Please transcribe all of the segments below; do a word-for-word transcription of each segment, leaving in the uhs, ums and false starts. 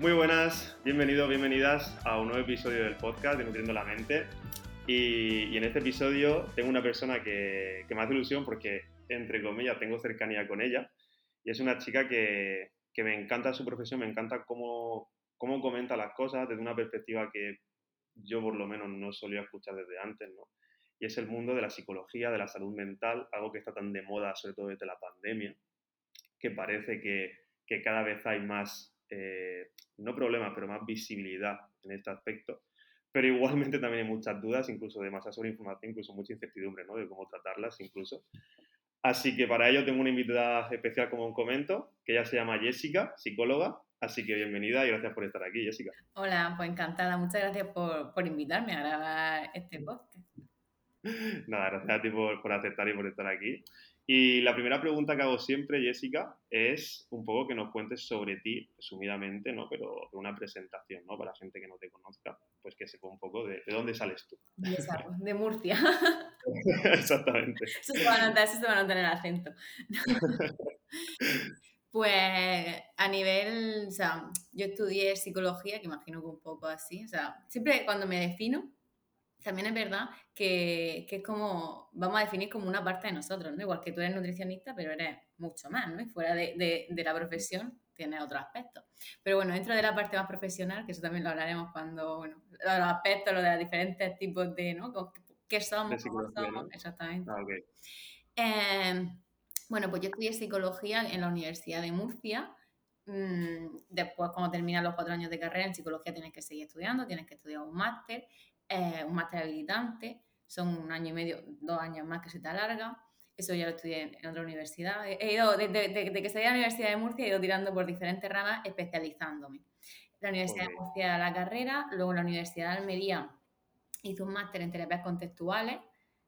Muy buenas, bienvenidos, bienvenidas a un nuevo episodio del podcast de Nutriendo la Mente. Y, y en este episodio tengo una persona que, que me hace ilusión porque, entre comillas, tengo cercanía con ella. Y es una chica que, que me encanta su profesión, me encanta cómo, cómo comenta las cosas desde una perspectiva que yo, por lo menos, no solía escuchar desde antes, ¿no? Y es el mundo de la psicología, de la salud mental, algo que está tan de moda, sobre todo desde la pandemia, que parece que, que cada vez hay más... Eh, no problemas, pero más visibilidad en este aspecto, pero igualmente también hay muchas dudas, incluso demasiada sobreinformación, incluso mucha incertidumbre, ¿no?, de cómo tratarlas incluso. Así que para ello tengo una invitada especial, como un comento, que ella se llama Jessica, psicóloga, así que bienvenida y gracias por estar aquí, Jessica. Hola, pues encantada, muchas gracias por, por invitarme a grabar este podcast. Nada, gracias a ti por, por aceptar y por estar aquí. Y la primera pregunta que hago siempre, Jessica, es un poco que nos cuentes sobre ti, resumidamente, ¿no? Pero una presentación, ¿no?, para la gente que no te conozca, pues que sepa un poco de, de dónde sales tú. De, de Murcia. Exactamente. Eso se va a notar, eso se va a notar en el acento. Pues a nivel, o sea, yo estudié psicología, que imagino que un poco así, o sea, siempre cuando me defino, también es verdad que, que es como, vamos a definir como una parte de nosotros, ¿no? Igual que tú eres nutricionista, pero eres mucho más, ¿no? Y fuera de, de, de la profesión tienes otros aspectos. Pero bueno, dentro de la parte más profesional, que eso también lo hablaremos cuando, bueno, los aspectos, lo de los diferentes tipos de, ¿no? ¿Qué somos? ¿Cómo somos? Exactamente. Ah, okay. eh, bueno, pues yo estudié psicología en la Universidad de Murcia. Después, cuando terminas los cuatro años de carrera en psicología, tienes que seguir estudiando, tienes que estudiar un máster. Eh, un máster habilitante, son un año y medio, dos años más que se te alarga. Eso ya lo estudié en otra universidad. He ido, desde, desde que salí de la Universidad de Murcia, he ido tirando por diferentes ramas, especializándome. La Universidad de Murcia, la carrera, luego la Universidad de Almería hizo un máster en terapias contextuales,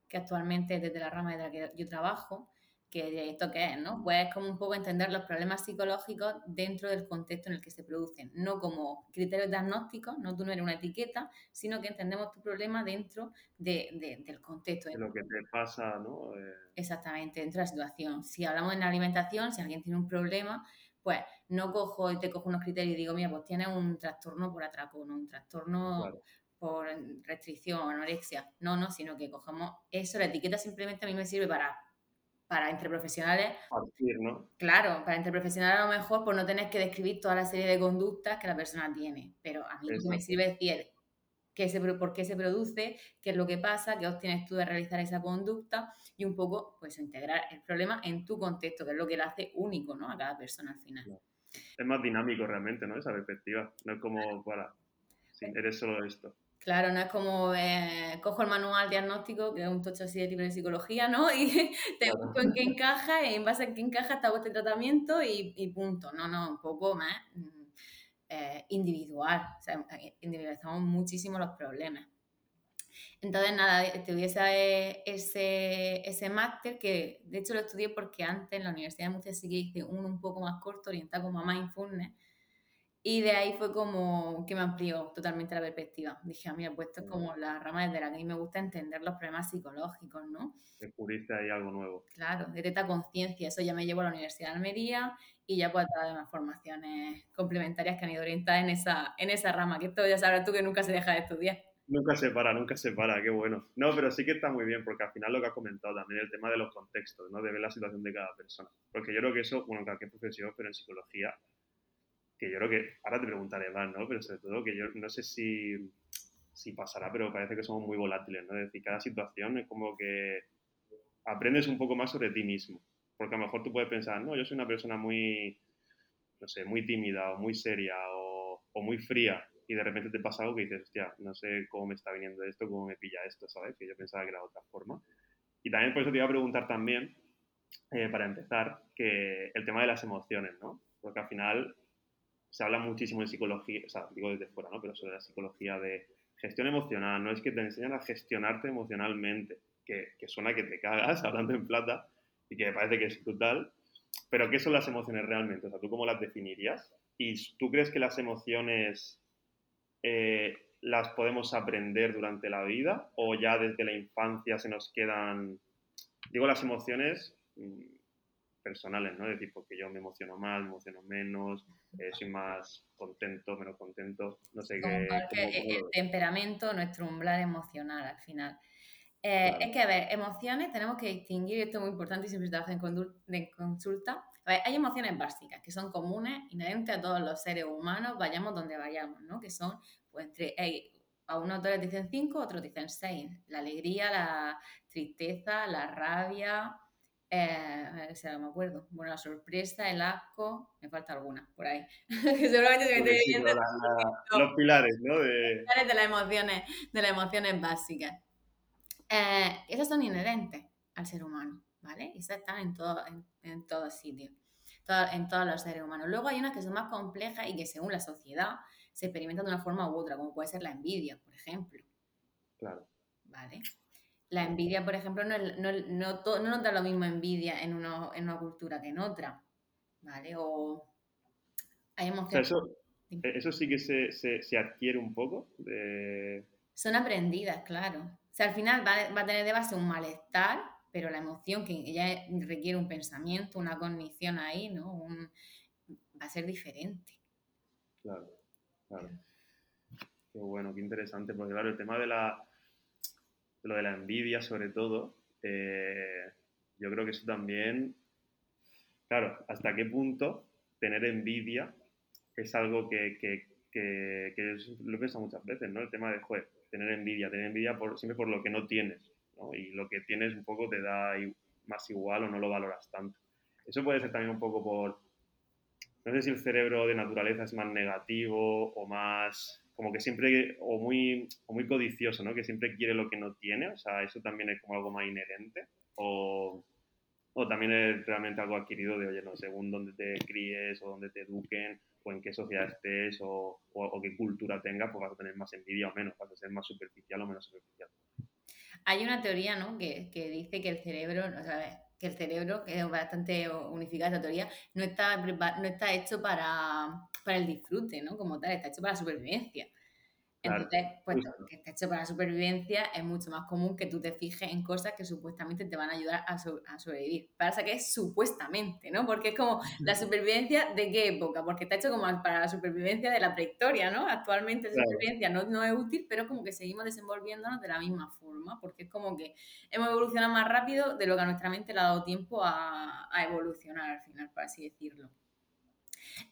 que actualmente es desde la rama de la que yo trabajo, que esto que es, ¿no? Pues es como un poco entender los problemas psicológicos dentro del contexto en el que se producen, no como criterios diagnósticos, no, tú no eres una etiqueta, sino que entendemos tu problema dentro de, de, del contexto. De lo que te pasa, ¿no? Eh... Exactamente, dentro de la situación. Si hablamos de la alimentación, si alguien tiene un problema, pues no cojo y te cojo unos criterios y digo, mira, pues tienes un trastorno por atracón, ¿no?, un trastorno... Claro. Por restricción, anorexia. No, no, sino que cojamos eso, la etiqueta simplemente a mí me sirve para... Para entre profesionales, partir, ¿no? Claro, para entre profesionales a lo mejor pues no tenés que describir toda la serie de conductas que la persona tiene, pero a mí eso me sirve decir qué se, por qué se produce, qué es lo que pasa, qué obtienes tú de realizar esa conducta y un poco pues integrar el problema en tu contexto, que es lo que lo hace único, ¿no?, a cada persona al final. Es más dinámico realmente, ¿no?, esa perspectiva, no es como, claro, para, si eres solo esto. Claro, no es como, eh, cojo el manual diagnóstico, que es un tocho así de libro de psicología, ¿no?, y te busco en qué encaja, y en base a qué encaja te hago este tratamiento y, y punto. No, no, un poco más eh, individual, o sea, individualizamos muchísimo los problemas. Entonces, nada, estudié ese, ese, ese máster, que de hecho lo estudié porque antes en la Universidad de Murcia sí que hice uno un poco más corto, orientado como a Mindfulness. Y de ahí fue como que me amplió totalmente la perspectiva. Dije, mira, pues esto es como la rama desde la que a mí me gusta entender los problemas psicológicos, ¿no? Descubriste ahí algo nuevo. Claro, detecta conciencia. Eso ya me llevo a la Universidad de Almería y ya puedo traer unas formaciones complementarias que han ido orientadas en esa, en esa rama. Que esto ya sabrás tú que nunca se deja de estudiar. Nunca se para, nunca se para, qué bueno. No, pero sí que está muy bien, porque al final lo que has comentado también, el tema de los contextos, ¿no?, de ver la situación de cada persona. Porque yo creo que eso, bueno, en cualquier profesión, pero en psicología... que yo creo que, ahora te preguntaré más, ¿no?, pero sobre todo que yo no sé si, si pasará, pero parece que somos muy volátiles, ¿no? Es decir, cada situación es como que aprendes un poco más sobre ti mismo, porque a lo mejor tú puedes pensar, no, yo soy una persona muy, no sé, muy tímida o muy seria o, o muy fría, y de repente te pasa algo que dices, hostia, no sé cómo me está viniendo esto, cómo me pilla esto, ¿sabes? Que yo pensaba que era de otra forma. Y también por eso te iba a preguntar también, eh, para empezar, que el tema de las emociones, ¿no? Porque al final... se habla muchísimo de psicología, o sea, digo desde fuera, ¿no?, pero sobre la psicología de gestión emocional, ¿no? Es que te enseñan a gestionarte emocionalmente, que, que suena que te cagas hablando en plata y que me parece que es brutal, pero ¿qué son las emociones realmente? O sea, ¿tú cómo las definirías? ¿Y tú crees que las emociones eh, las podemos aprender durante la vida o ya desde la infancia se nos quedan, digo, las emociones... personales, ¿no? Es decir, porque yo me emociono más, me emociono menos, eh, soy más contento, menos contento, no sé qué. El temperamento, nuestro umbral emocional al final. Eh, claro. Es que, a ver, emociones tenemos que distinguir, esto es muy importante y siempre se hace en consulta. A ver, hay emociones básicas que son comunes, inherentes a todos los seres humanos, vayamos donde vayamos, ¿no? Que son, pues, entre... Hey, a unos autores dicen cinco, otros dicen seis. La alegría, la tristeza, la rabia, eh, a ver si ahora me acuerdo. Bueno, la sorpresa, el asco, me falta alguna por ahí. Seguramente se me estoy viendo la, la, los pilares, ¿no? De... Los pilares de las emociones, de las emociones básicas. Eh, esas son inherentes al ser humano, ¿vale? Esas están en todo, en, en todo sitio, todo, en todos los seres humanos. Luego hay unas que son más complejas y que según la sociedad se experimentan de una forma u otra, como puede ser la envidia, por ejemplo. Claro. ¿Vale? La envidia, por ejemplo, no, no, no, no, no nos da lo mismo envidia en, uno, en una cultura que en otra. ¿Vale? O hay emociones... O sea, eso, eso sí que se, se, se adquiere un poco. De... Son aprendidas, claro. O sea, al final va, va a tener de base un malestar, pero la emoción que ya requiere un pensamiento, una cognición ahí, ¿no? Un, va a ser diferente. Claro. Claro. Qué bueno, qué interesante, porque claro, el tema de la de lo de la envidia, sobre todo, eh, yo creo que eso también, claro, hasta qué punto tener envidia es algo que, que, que, que lo he pensado muchas veces, ¿no? El tema de, joder, tener envidia, tener envidia por, siempre por lo que no tienes, ¿no? Y lo que tienes un poco te da más igual o no lo valoras tanto. Eso puede ser también un poco por... No sé si el cerebro de naturaleza es más negativo o más, como que siempre, o muy, o muy codicioso, ¿no? Que siempre quiere lo que no tiene, o sea, eso también es como algo más inherente, o, o también es realmente algo adquirido de, oye, no, según dónde te críes, o dónde te eduquen, o en qué sociedad estés, o, o, o qué cultura tengas, pues vas a tener más envidia o menos, vas a ser más superficial o menos superficial. Hay una teoría, ¿no? Que, que dice que el cerebro, o sea, que el cerebro, que es bastante unificada esta teoría, no está, no está hecho para, para el disfrute, ¿no? Como tal, está hecho para la supervivencia. Entonces, claro, pues justo. Que está hecho para la supervivencia, es mucho más común que tú te fijes en cosas que supuestamente te van a ayudar a, so- a sobrevivir. Pasa que es supuestamente, ¿no? Porque es como la supervivencia de qué época, porque está hecho como para la supervivencia de la prehistoria, ¿no? Actualmente la claro. supervivencia no, no es útil, pero como que seguimos desenvolviéndonos de la misma forma, porque es como que hemos evolucionado más rápido de lo que a nuestra mente le ha dado tiempo a, a evolucionar al final, por así decirlo.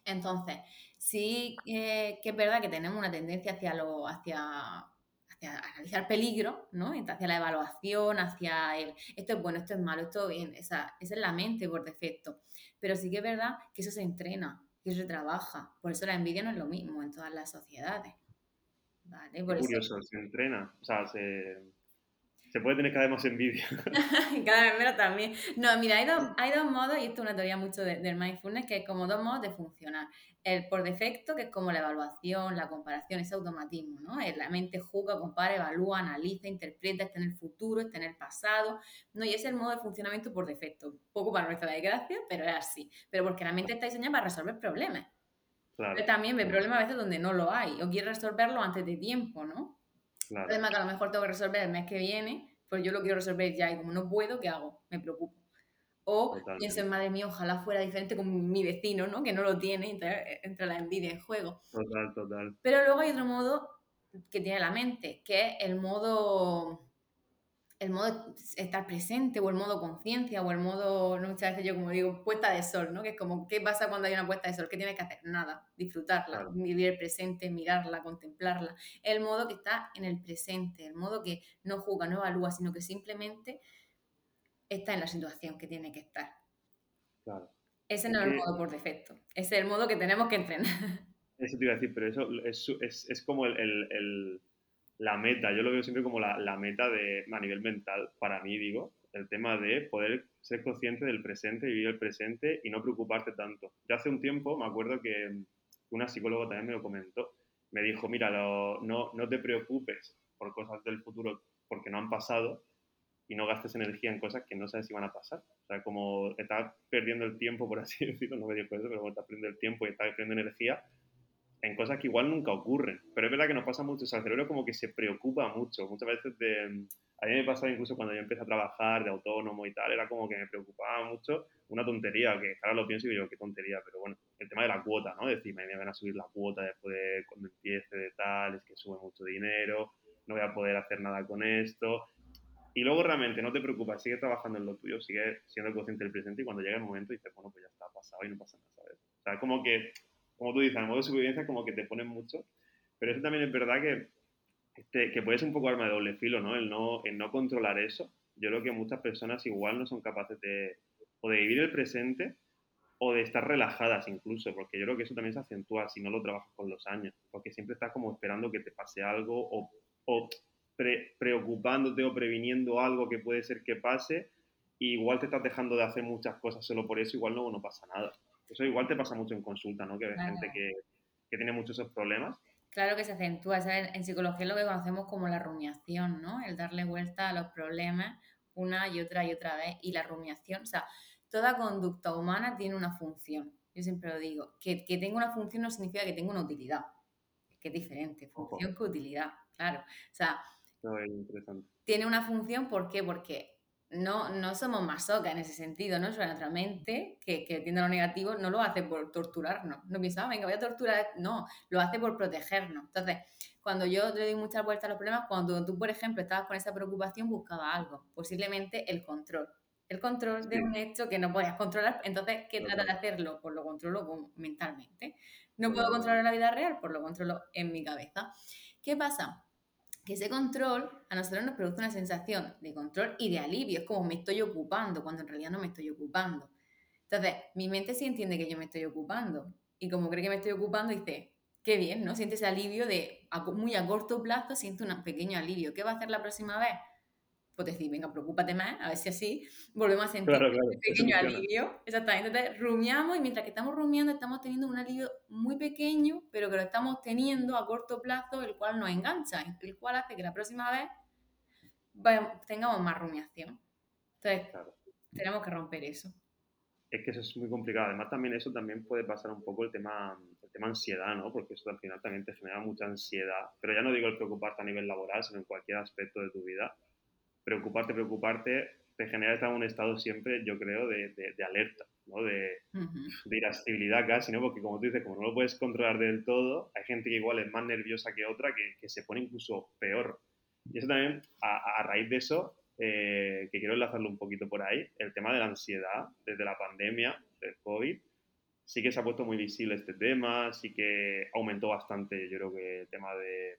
Entonces, sí eh, que es verdad que tenemos una tendencia hacia lo, hacia, hacia analizar peligro, ¿no? Hacia la evaluación, hacia el esto es bueno, esto es malo, esto bien, esa, esa es la mente por defecto. Pero sí que es verdad que eso se entrena, que eso se trabaja. Por eso la envidia no es lo mismo en todas las sociedades. ¿Vale? Por Qué curioso, eso... se entrena, o sea, se... Se puede tener cada vez más envidia. Cada vez menos también. No, mira, hay dos, hay dos modos, y esto es una teoría mucho de, del mindfulness, que hay como dos modos de funcionar. El por defecto, que es como la evaluación, la comparación, ese automatismo, ¿no? La mente juzga, compara, evalúa, analiza, interpreta, está en el futuro, está en el pasado, ¿no? Y ese es el modo de funcionamiento por defecto. Un poco para nuestra desgracia, pero es así. Pero porque la mente está diseñada para resolver problemas. Claro. Pero también ve problemas a veces donde no lo hay, o quiere resolverlo antes de tiempo, ¿no? Claro. El problema que a lo mejor tengo que resolver el mes que viene, pues yo lo quiero resolver ya, y como no puedo, ¿qué hago? Me preocupo. O totalmente. Pienso, madre mía, ojalá fuera diferente con mi vecino, ¿no? Que no lo tiene, entra, entra la envidia en juego. Total, total. Pero luego hay otro modo que tiene la mente, que es el modo... el modo estar presente, o el modo conciencia, o el modo, no, muchas veces yo como digo, puesta de sol, ¿no? Que es como, ¿qué pasa cuando hay una puesta de sol? ¿Qué tienes que hacer? Nada, disfrutarla, claro. Vivir el presente, mirarla, contemplarla. El modo que está en el presente, el modo que no juzga, no evalúa, sino que simplemente está en la situación que tiene que estar. Claro. Ese no es el modo por defecto, ese es el modo que tenemos que entrenar. Eso te iba a decir, pero eso es, es, es como el... el, el... la meta, yo lo veo siempre como la, la meta de, a nivel mental, para mí digo, el tema de poder ser consciente del presente, vivir el presente y no preocuparte tanto. Ya hace un tiempo me acuerdo que una psicóloga también me lo comentó, me dijo, mira, lo, no, no te preocupes por cosas del futuro porque no han pasado y no gastes energía en cosas que no sabes si van a pasar. O sea, como estás perdiendo el tiempo, por así decirlo, no me digo eso, pero estás perdiendo el tiempo y estás perdiendo energía en cosas que igual nunca ocurren, pero es verdad que nos pasa mucho, o sea, el cerebro como que se preocupa mucho, muchas veces de, A mí me pasó incluso cuando yo empecé a trabajar de autónomo y tal, era como que me preocupaba mucho una tontería, que ahora lo pienso y digo, qué tontería, pero bueno, el tema de la cuota, ¿no? Decir, me van a subir la cuota después de cuando empiece de tal, es que sube mucho dinero, no voy a poder hacer nada con esto. Y luego realmente no te preocupes, sigue trabajando en lo tuyo, sigue siendo consciente del presente y cuando llega el momento dices, bueno, pues ya está, pasado y no pasa nada, ¿sabes? O sea, como que, como tú dices, el modo de supervivencia como que te ponen mucho, pero eso también es verdad que Este, que puede ser un poco arma de doble filo, ¿no? El, ¿no? el no controlar eso. Yo creo que muchas personas igual no son capaces de, o de vivir el presente o de estar relajadas incluso, porque yo creo que eso también se acentúa si no lo trabajas con los años, porque siempre estás como esperando que te pase algo o, o pre, preocupándote o previniendo algo que puede ser que pase, y igual te estás dejando de hacer muchas cosas solo por eso, igual luego no pasa nada. Eso igual te pasa mucho en consulta, ¿no? Que hay claro. gente que, que tiene muchos esos problemas. Claro que se acentúa, ¿sabes? En psicología es lo que conocemos como la rumiación, ¿no? El darle vuelta a los problemas una y otra y otra vez. Y la rumiación, o sea, toda conducta humana tiene una función. Yo siempre lo digo, que, que tenga una función no significa que tenga una utilidad. Es que es diferente, función que utilidad, claro. O sea, no, es interesante. Tiene una función, ¿por qué? Porque no, no somos masocas en ese sentido, ¿no? Sobre nuestra mente, que, que tiende a lo negativo, no lo hace por torturarnos. No piensa, ah, venga, voy a torturar. No, lo hace por protegernos. Entonces, cuando yo le doy muchas vueltas a los problemas, cuando tú, por ejemplo, estabas con esa preocupación, buscaba algo. Posiblemente el control. El control de un hecho que no podías controlar. Entonces, ¿qué trata de hacerlo? Pues lo controlo mentalmente. No puedo controlar la vida real, pues lo controlo en mi cabeza. ¿Qué pasa? Que ese control a nosotros nos produce una sensación de control y de alivio. Es como me estoy ocupando, cuando en realidad no me estoy ocupando. Entonces, mi mente sí entiende que yo me estoy ocupando. Y como cree que me estoy ocupando, dice, qué bien, ¿no? Siente ese alivio de, muy a corto plazo, siente un pequeño alivio. ¿Qué va a hacer la próxima vez? Pues decir, venga, preocúpate más, a ver si así volvemos a sentir claro, claro, ese pequeño alivio. Exactamente. Entonces, rumiamos y mientras que estamos rumiando, estamos teniendo un alivio muy pequeño, pero que lo estamos teniendo a corto plazo, el cual nos engancha, el cual hace que la próxima vez vayamos, tengamos más rumiación. Entonces, claro. tenemos que romper eso. Es que eso es muy complicado. Además, también eso también puede pasar un poco el tema, el tema ansiedad, ¿no? Porque eso al final también te genera mucha ansiedad. Pero ya no digo el preocuparte a nivel laboral, sino en cualquier aspecto de tu vida. Preocuparte, preocuparte, te genera un estado siempre, yo creo, de, de, de alerta, ¿no? De, uh-huh. de irascibilidad casi, ¿no? Porque como tú dices, como no lo puedes controlar del todo, hay gente que igual es más nerviosa que otra, que, que se pone incluso peor. Y eso también, a, a raíz de eso, eh, que quiero enlazarlo un poquito por ahí, el tema de la ansiedad, desde la pandemia, del COVID, sí que se ha puesto muy visible este tema, sí que aumentó bastante, yo creo que el tema de,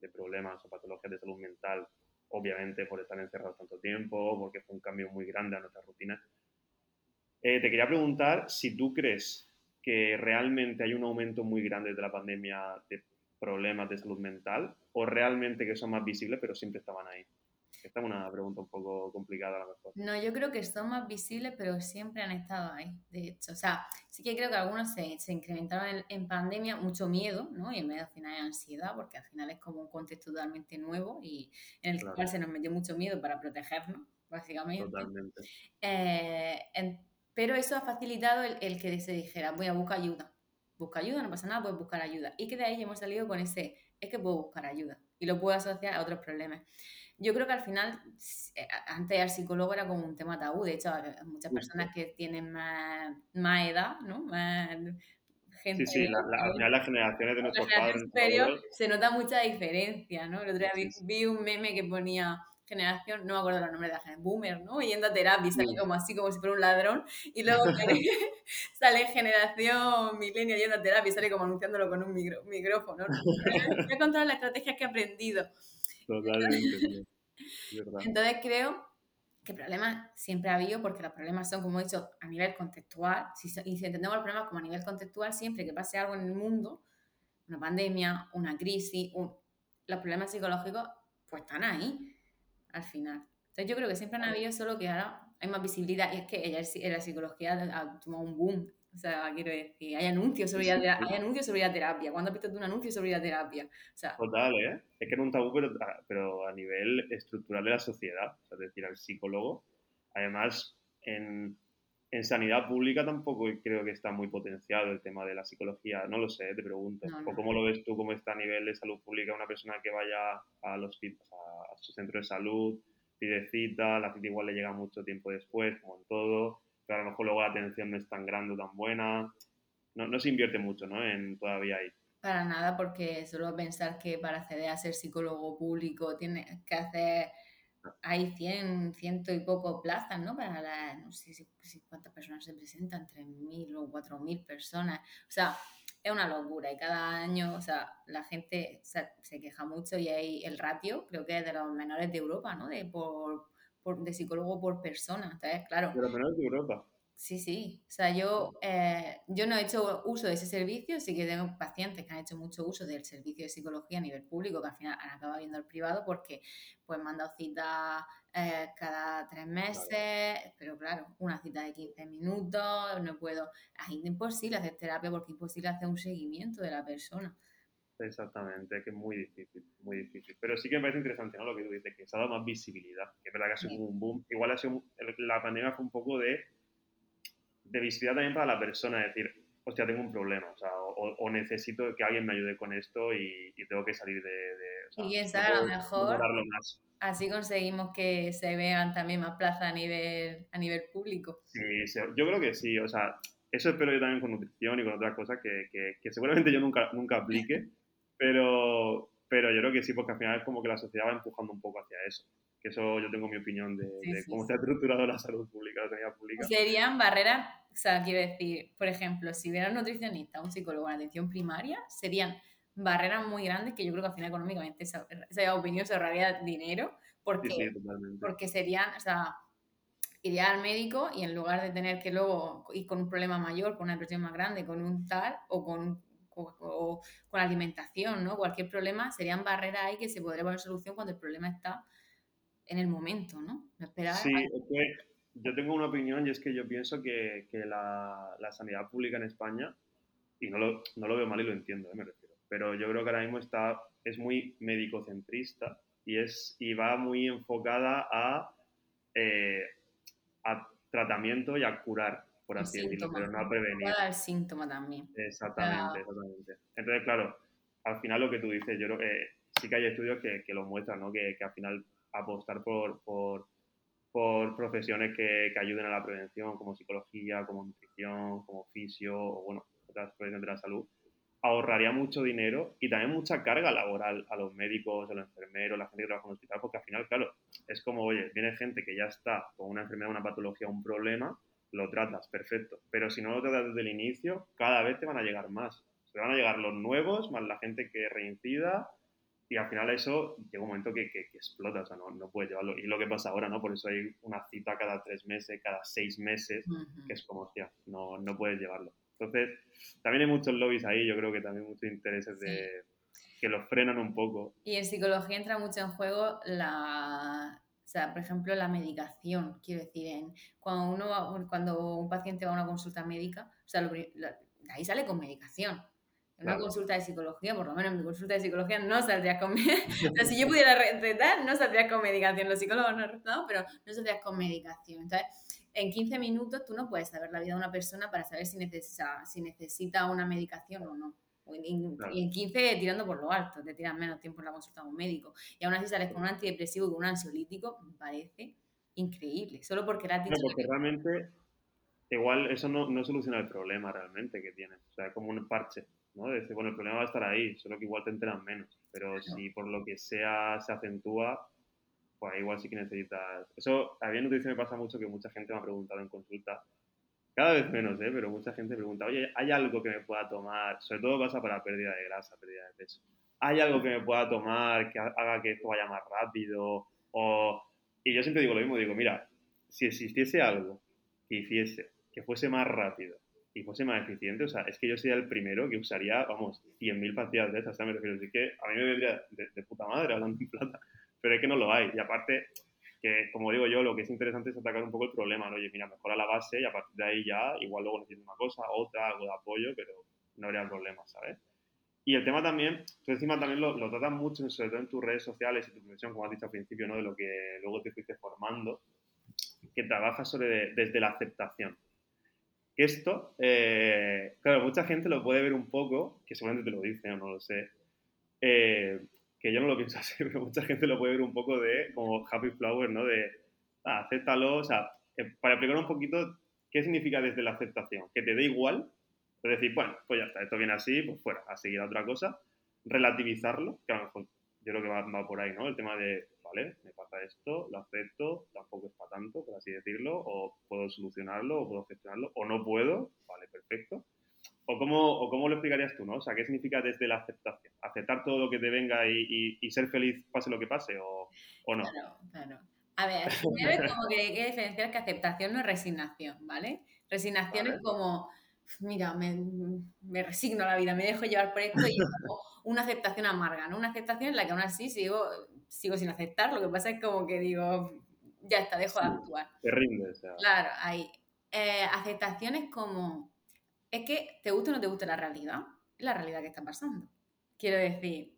de problemas o patologías de salud mental, obviamente por estar encerrados tanto tiempo, porque fue un cambio muy grande a nuestra rutina. Eh, te quería preguntar si tú crees que realmente hay un aumento muy grande de la pandemia de problemas de salud mental o realmente que son más visibles pero siempre estaban ahí. Esta es una pregunta un poco complicada a lo mejor. No, yo creo que son más visibles pero siempre han estado ahí, de hecho. O sea, sí que creo que algunos se, se incrementaron en, en pandemia, mucho miedo, ¿no? Y en medio al final es ansiedad, porque al final es como un contexto totalmente nuevo y en el claro. cual se nos metió mucho miedo para protegernos, básicamente. Totalmente. Eh, en, pero eso ha facilitado el, el que se dijera, voy a buscar ayuda. Busca ayuda, no pasa nada, puedes buscar ayuda. Y que de ahí hemos salido con ese, es que puedo buscar ayuda. Y lo puedo asociar a otros problemas. Yo creo que al final, antes el psicólogo era como un tema tabú. De hecho, muchas personas que tienen más, más edad, ¿no? Más gente. Sí, sí, la, la, la, las generaciones de nuestros padres. Superior, se nota mucha diferencia, ¿no? El otro día vi, vi un meme que ponía generación, no me acuerdo los nombres de la generación, boomer, ¿no? Yendo a terapia, sale sí. como así, como si fuera un ladrón. Y luego sale, sale generación milenio yendo a terapia y sale como anunciándolo con un micro, micrófono. Voy a contar las estrategias que he aprendido. Totalmente. Entonces creo que problemas siempre ha habido, porque los problemas son, como he dicho, a nivel contextual. Si, y si entendemos los problemas como a nivel contextual, siempre que pase algo en el mundo, una pandemia, una crisis, un, los problemas psicológicos, pues están ahí al final. Entonces yo creo que siempre han habido, solo que ahora hay más visibilidad. Y es que ella, la psicología ha tomado un boom. O sea, quiero decir, hay anuncios sobre la terapia. Hay anuncios sobre la terapia. ¿Cuándo has visto tú un anuncio sobre la terapia? O sea, total, ¿eh? Es que era un tabú, pero, pero a nivel estructural de la sociedad. O sea, es decir, al psicólogo. Además, en, en sanidad pública tampoco creo que está muy potenciado el tema de la psicología. No lo sé, te pregunto. No, no, ¿O cómo no. lo ves tú? ¿Cómo está a nivel de salud pública una persona que vaya a los a su centro de salud pide cita, la cita igual le llega mucho tiempo después, como en todo, pero a lo mejor luego la atención no es tan grande o tan buena, no, no se invierte mucho, ¿no?, en todavía ahí. Para nada, porque solo pensar que para acceder a ser psicólogo público tienes que hacer, hay cien, ciento y poco plazas, ¿no? Para las, no sé si, si cuántas personas se presentan, tres mil o cuatro mil personas, o sea, es una locura, y cada año, o sea, la gente se, se queja mucho, y hay el ratio, creo que es de los menores de Europa, ¿no?, de por, por de psicólogo por persona, entonces, claro. De los menores de Europa. Sí, sí, o sea, yo, eh, yo no he hecho uso de ese servicio, sí que tengo pacientes que han hecho mucho uso del servicio de psicología a nivel público, que al final han acabado yendo al privado porque pues me han dado citas eh, cada tres meses, vale. Pero claro, una cita de quince minutos, no puedo, es imposible hacer terapia porque es imposible hacer un seguimiento de la persona. Exactamente, que es muy difícil, muy difícil. Pero sí que me parece interesante, ¿no?, lo que tú dices, que se ha dado más visibilidad, que es verdad que ha sido sí. un boom, igual ha sido, la pandemia fue un poco de... de visibilidad también para la persona, es decir, hostia, tengo un problema, o sea, o, o necesito que alguien me ayude con esto y, y tengo que salir de... de o sea, y quién sabe, a lo mejor así conseguimos que se vean también más plazas a nivel, a nivel público. Sí, sí, yo creo que sí, o sea, eso espero yo también con nutrición y con otras cosas que, que, que seguramente yo nunca, nunca aplique, pero, pero yo creo que sí, porque al final es como que la sociedad va empujando un poco hacia eso. Eso yo tengo mi opinión de, sí, de sí, cómo sí. se ha estructurado la salud pública, la sanidad pública. Serían barreras, o sea, quiero decir, por ejemplo, si hubiera un nutricionista, un psicólogo en atención primaria, serían barreras muy grandes que yo creo que al final económicamente esa, esa opinión se ahorraría dinero, porque, sí, sí, porque serían, o sea, iría al médico y en lugar de tener que luego ir con un problema mayor, con una depresión más grande, con un tal o con, o, o, con alimentación, ¿no? Cualquier problema, serían barreras ahí que se podría poner solución cuando el problema está en el momento, ¿no? No esperar. Sí, es que yo tengo una opinión y es que yo pienso que, que la, la sanidad pública en España, y no lo, no lo veo mal y lo entiendo, ¿eh?, me refiero, pero yo creo que ahora mismo está, es muy médicocentrista y, es, y va muy enfocada a, eh, a tratamiento y a curar, por así decirlo, pero no a prevenir. Al síntoma también. Exactamente, claro. exactamente. Entonces, claro, al final lo que tú dices, yo creo que sí que hay estudios que, que lo muestran, ¿no? Que, que al final... apostar por, por, por profesiones que, que ayuden a la prevención, como psicología, como nutrición, como fisio, o bueno, otras profesiones de la salud, ahorraría mucho dinero y también mucha carga laboral a los médicos, a los enfermeros, a la gente que trabaja en el hospital, porque al final, claro, es como, oye, viene gente que ya está con una enfermedad, una patología, un problema, lo tratas, perfecto, pero si no lo tratas desde el inicio, cada vez te van a llegar más, te van a llegar los nuevos, más la gente que reincida... Y al final eso llega un momento que, que, que explota, o sea, no, no puedes llevarlo. Y lo que pasa ahora, ¿no? Por eso hay una cita cada tres meses, cada seis meses, uh-huh. que es como, hostia, no, no puedes llevarlo. Entonces, también hay muchos lobbies ahí, yo creo que también muchos intereses sí. de, que los frenan un poco. Y en psicología entra mucho en juego la... O sea, por ejemplo, la medicación, quiero decir, en, cuando, uno va, cuando un paciente va a una consulta médica, o sea, lo, lo, ahí sale con medicación. En una claro. consulta de psicología, por lo menos en mi consulta de psicología, no saldrías con medicación. O sea, si yo pudiera recetar, no saldrías con medicación. Los psicólogos no han recetado, pero no saldrías con medicación. Entonces, en quince minutos tú no puedes saber la vida de una persona para saber si necesita, si necesita una medicación o no. Y, claro. y en quince tirando por lo alto, te tiras menos tiempo en la consulta con un médico. Y aún así sales con un antidepresivo y con un ansiolítico, me parece increíble. Solo porque la has dicho... No, porque realmente, igual eso no, no soluciona el problema realmente que tienes. O sea, es como un parche. ¿No? De decir, bueno, el problema va a estar ahí, solo que igual te enteras menos, pero claro. si por lo que sea se acentúa, pues igual sí que necesitas... Eso, a mí en nutrición me pasa mucho que mucha gente me ha preguntado en consulta, cada vez menos, ¿eh? Pero mucha gente me pregunta, oye, ¿hay algo que me pueda tomar? Sobre todo pasa para pérdida de grasa, pérdida de peso. ¿Hay algo que me pueda tomar que haga que esto vaya más rápido? O... Y yo siempre digo lo mismo, digo, mira, si existiese algo que hiciese, que fuese más rápido, y fuese más eficiente, o sea, es que yo sería el primero que usaría, vamos, cien mil pastillas de esas, o sea, me refiero, así que a mí me vendría de, de puta madre hablando en plata, pero es que no lo hay, y aparte, que como digo yo, lo que es interesante es atacar un poco el problema, ¿no? Oye, mira, mejora la base, y a partir de ahí ya, igual luego necesito una cosa, otra, algo de apoyo, pero no habría problema, ¿sabes? Y el tema también, tú encima también lo, lo tratas mucho, sobre todo en tus redes sociales y tu profesión, como has dicho al principio, ¿no? De lo que luego te fuiste formando, que trabajas sobre, desde la aceptación. Esto, eh, claro, mucha gente lo puede ver un poco, que seguramente te lo dicen, no lo sé, eh, que yo no lo pienso así, pero mucha gente lo puede ver un poco de como happy flower, ¿no? De, ah, acéptalo, o sea, para explicar un poquito qué significa desde la aceptación, que te dé igual, es decir, bueno, pues ya está, esto viene así, pues fuera, a seguir a otra cosa, relativizarlo, que a lo mejor yo creo que va, va por ahí, ¿no? El tema de, vale, me pasa esto, lo acepto, tampoco es para tanto, por así decirlo, o puedo solucionarlo, o puedo gestionarlo, o no puedo, vale, perfecto. ¿O cómo, o cómo lo explicarías tú, no? O sea, ¿qué significa desde la aceptación? ¿Aceptar todo lo que te venga y, y, y ser feliz pase lo que pase o, o no? Claro, claro. A ver, primero como que hay que diferenciar que aceptación no es resignación, ¿vale? Resignación vale. Es como, mira, me, me resigno a la vida, me dejo llevar por esto y es como una aceptación amarga, ¿no? Una aceptación en la que aún así sigo, sigo sin aceptar, lo que pasa es como que digo, ya está, dejo sí, de actuar. Te rindes. Ya. Claro, ahí. Eh, aceptación es como... Es que te gusta o no te gusta la realidad, es la realidad que está pasando. Quiero decir,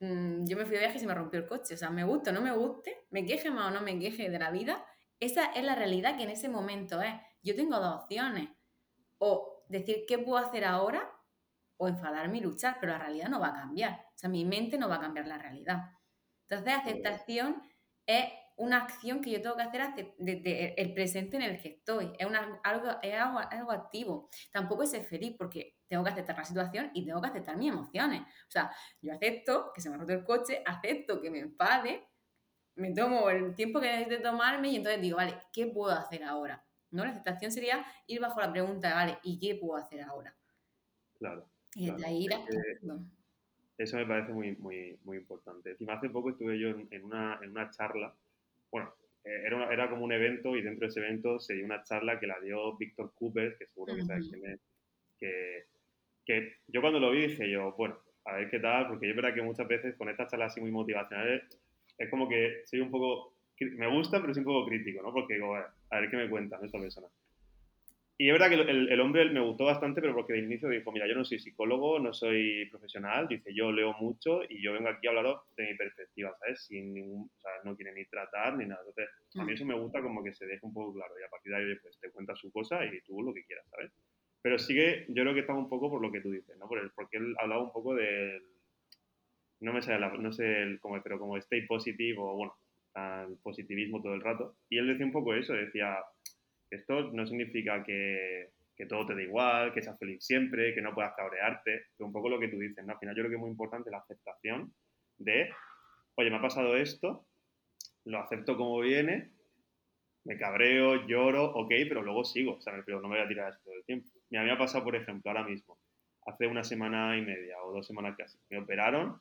mmm, yo me fui de viaje y se me rompió el coche, o sea, me gusta o no me guste, me queje más o no me queje de la vida, esa es la realidad que en ese momento es. Yo tengo dos opciones, o decir qué puedo hacer ahora, o enfadarme y luchar, pero la realidad no va a cambiar, o sea, mi mente no va a cambiar la realidad. Entonces, aceptación es una acción que yo tengo que hacer desde el presente en el que estoy. Es, una, algo, es algo, algo activo. Tampoco es ser feliz porque tengo que aceptar la situación y tengo que aceptar mis emociones. O sea, yo acepto que se me ha roto el coche, acepto que me enfade, me tomo el tiempo que necesite tomarme y entonces digo, vale, ¿qué puedo hacer ahora? ¿No? La aceptación sería ir bajo la pregunta de, vale, ¿y qué puedo hacer ahora? Claro. Y desde claro. ahí ir aceptando. Eso me parece muy, muy, muy importante. Encima, hace poco estuve yo en una, en una charla. Bueno, era, una, era como un evento y dentro de ese evento se dio una charla que la dio Víctor Cooper, que seguro que sabes quién es, que, que yo cuando lo vi dije yo, bueno, a ver qué tal, porque yo es verdad que muchas veces con estas charlas así muy motivacionales es como que soy un poco, me gusta pero soy un poco crítico, ¿no? Porque digo, a ver, a ver qué me cuentan esta persona. Y es verdad que el, el hombre me gustó bastante, pero porque de inicio dijo, mira, yo no soy psicólogo, no soy profesional, dice, yo leo mucho y yo vengo aquí a hablaros de mi perspectiva, ¿sabes? Sin ningún, o sea, no quiere ni tratar ni nada. Entonces, a mí eso me gusta como que se deje un poco claro y a partir de ahí pues, te cuenta su cosa y tú lo que quieras, ¿sabes? Pero sigue, yo creo que está un poco por lo que tú dices, ¿no? Por el, porque él hablaba un poco del, no me sale, la, no sé el, como, pero como stay positive o, bueno, el positivismo todo el rato. Y él decía un poco eso, decía... Esto no significa que, que todo te dé igual, que seas feliz siempre, que no puedas cabrearte, que un poco lo que tú dices, ¿no? Al final yo creo que es muy importante la aceptación de, oye, me ha pasado esto, lo acepto como viene, me cabreo, lloro, ok, pero luego sigo, o sea, pero no me voy a tirar esto todo el tiempo. Mira, a mí me ha pasado, por ejemplo, ahora mismo, hace una semana y media o dos semanas casi, me operaron,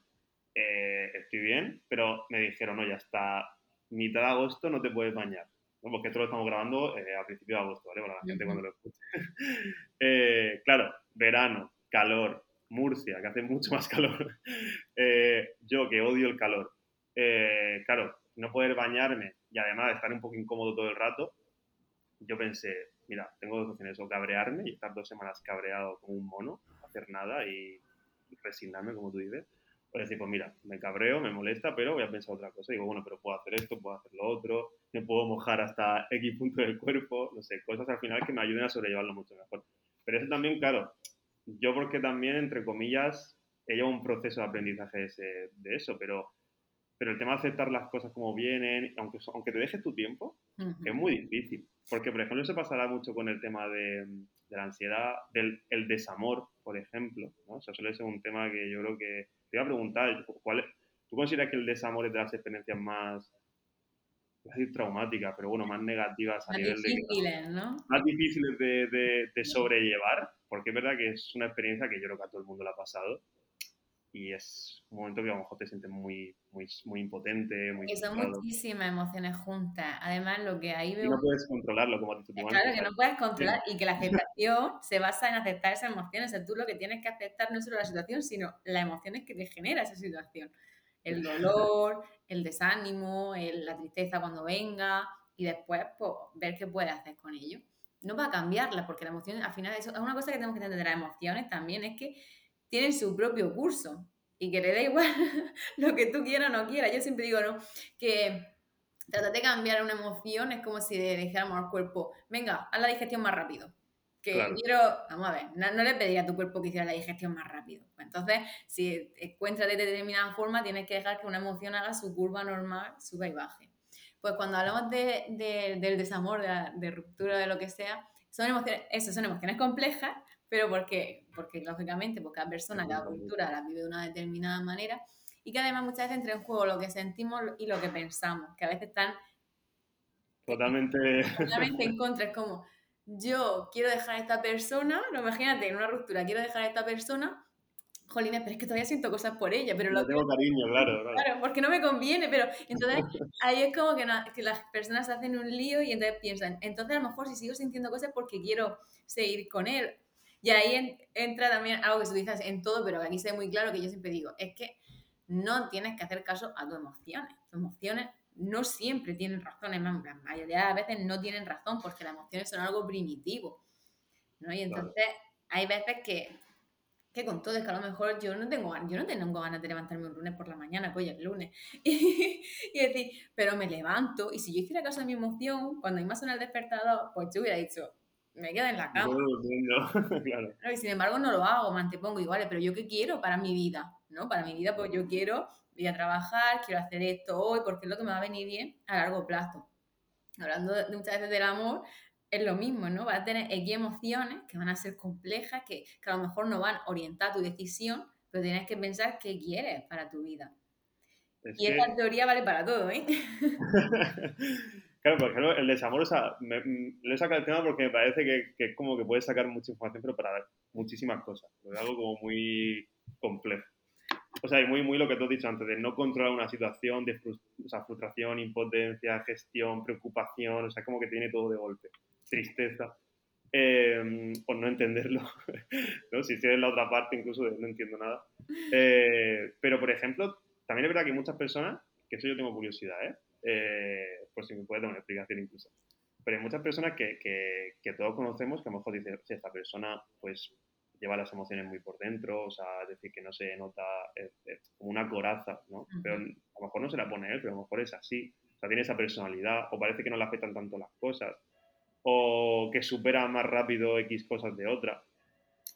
eh, estoy bien, pero me dijeron, no, ya hasta mitad de agosto no te puedes bañar. Porque esto lo estamos grabando eh, a principios de agosto, ¿vale? Para la gente cuando lo escuche. eh, claro, verano, calor, Murcia, que hace mucho más calor. eh, yo, que odio el calor. Eh, claro, no poder bañarme y además estar un poco incómodo todo el rato, yo pensé, mira, tengo dos opciones, o cabrearme y estar dos semanas cabreado como un mono, no hacer nada y resignarme, como tú dices. O decir, pues mira, me cabreo, me molesta, pero voy a pensar otra cosa. Digo, bueno, pero puedo hacer esto, puedo hacer lo otro, me puedo mojar hasta X punto del cuerpo, no sé, cosas al final que me ayuden a sobrellevarlo mucho mejor. Pero eso también, claro, yo porque también, entre comillas, he llevado un proceso de aprendizaje de, ese, de eso, pero, pero el tema de aceptar las cosas como vienen, aunque, aunque te dejes tu tiempo, uh-huh. es muy difícil. Porque, por ejemplo, se pasará mucho con el tema de, de la ansiedad, del el desamor, por ejemplo, ¿no? O sea, suele ser un tema que yo creo que... Te iba a preguntar, ¿cuál es? ¿Tú consideras que el desamor es de las experiencias más, voy a decir traumáticas, pero bueno, más negativas a más nivel difíciles, de... ¿no? Más difíciles de, de, de sobrellevar, porque es verdad que es una experiencia que yo creo que a todo el mundo la ha pasado y es un momento que a lo mejor te sientes muy, muy, muy impotente, muy... Que son muchísimas emociones juntas, además lo que ahí veo... Y no puedes controlarlo, como has dicho tú antes. Claro que no puedes controlar sí. y que la aceptación se basa en aceptar esas emociones, o sea, tú lo que tienes que aceptar no es solo la situación, sino las emociones que te genera esa situación. El dolor, el desánimo, el, la tristeza cuando venga y después pues, ver qué puedes hacer con ello. No va a cambiarla porque la emoción, al final, eso es una cosa que tenemos que entender, las emociones también es que tienen su propio curso y que le da igual lo que tú quieras o no quieras. Yo siempre digo, ¿no? Que tratar de cambiar una emoción es como si le dijéramos al cuerpo, venga, haz la digestión más rápido. Que claro. quiero, vamos a ver, no, no le pediría a tu cuerpo que hiciera la digestión más rápido. Entonces, si encuentras de determinada forma, tienes que dejar que una emoción haga su curva normal, suba y baje. Pues cuando hablamos de, de, del desamor, de, la, de ruptura, de lo que sea, son emociones, eso, son emociones complejas, pero ¿por qué? Porque lógicamente pues cada persona, cada cultura la vive de una determinada manera y que además muchas veces entra en juego lo que sentimos y lo que pensamos, que a veces están totalmente, totalmente en contra. Es como, yo quiero dejar a esta persona, no, imagínate, en una ruptura, quiero dejar a esta persona, jolines, pero es que todavía siento cosas por ella. Pero lo tengo que... cariño, claro, claro. Claro, porque no me conviene, pero entonces ahí es como que, no, que las personas hacen un lío y entonces piensan, entonces a lo mejor si sigo sintiendo cosas porque quiero seguir con él. Y ahí en, entra también algo que se utiliza en todo, pero aquí se ve muy claro que yo siempre digo, es que no tienes que hacer caso a tus emociones. Tus emociones no siempre tienen razón, en la mayoría de las veces no tienen razón porque las emociones son algo primitivo, ¿no? Y entonces vale. hay veces que... que con todo, es que a lo mejor yo no tengo yo no tengo ganas de levantarme un lunes por la mañana, que hoy es lunes, y, y decir, pero me levanto, y si yo hiciera caso a mi emoción, cuando a mí me suena el despertador, pues yo hubiera dicho, me quedo en la cama. No, no, claro. Y sin embargo no lo hago, me antepongo igual, pero yo qué quiero para mi vida, ¿no? Para mi vida, pues yo quiero, voy a trabajar, quiero hacer esto hoy, porque es lo que me va a venir bien a largo plazo. Hablando de, muchas veces del amor, es lo mismo, ¿no? Vas a tener X emociones que van a ser complejas, que, que a lo mejor no van a orientar tu decisión, pero tienes que pensar qué quieres para tu vida. Es y que... esta teoría vale para todo, ¿eh? Claro, por ejemplo, el desamor, o sea, me, me, le he sacado el tema porque me parece que, que es como que puedes sacar mucha información, pero para muchísimas cosas. Es algo como muy complejo. O sea, y muy, muy lo que tú has dicho antes, de no controlar una situación, de frust- o sea, frustración, impotencia, gestión, preocupación, o sea, como que tiene todo de golpe. Tristeza, eh, o no entenderlo, ¿no? Si estoy en la otra parte, incluso de no entiendo nada. Eh, pero, por ejemplo, también es verdad que hay muchas personas, que eso yo tengo curiosidad, ¿eh? Eh, por si me puedes dar una explicación incluso, pero hay muchas personas que, que, que todos conocemos que a lo mejor dicen, si esta persona pues lleva las emociones muy por dentro, o sea, es decir, que no se nota, es, es como una coraza, ¿no? Pero a lo mejor no se la pone él, pero a lo mejor es así, o sea, tiene esa personalidad, o parece que no le afectan tanto las cosas, o que supera más rápido X cosas de otra.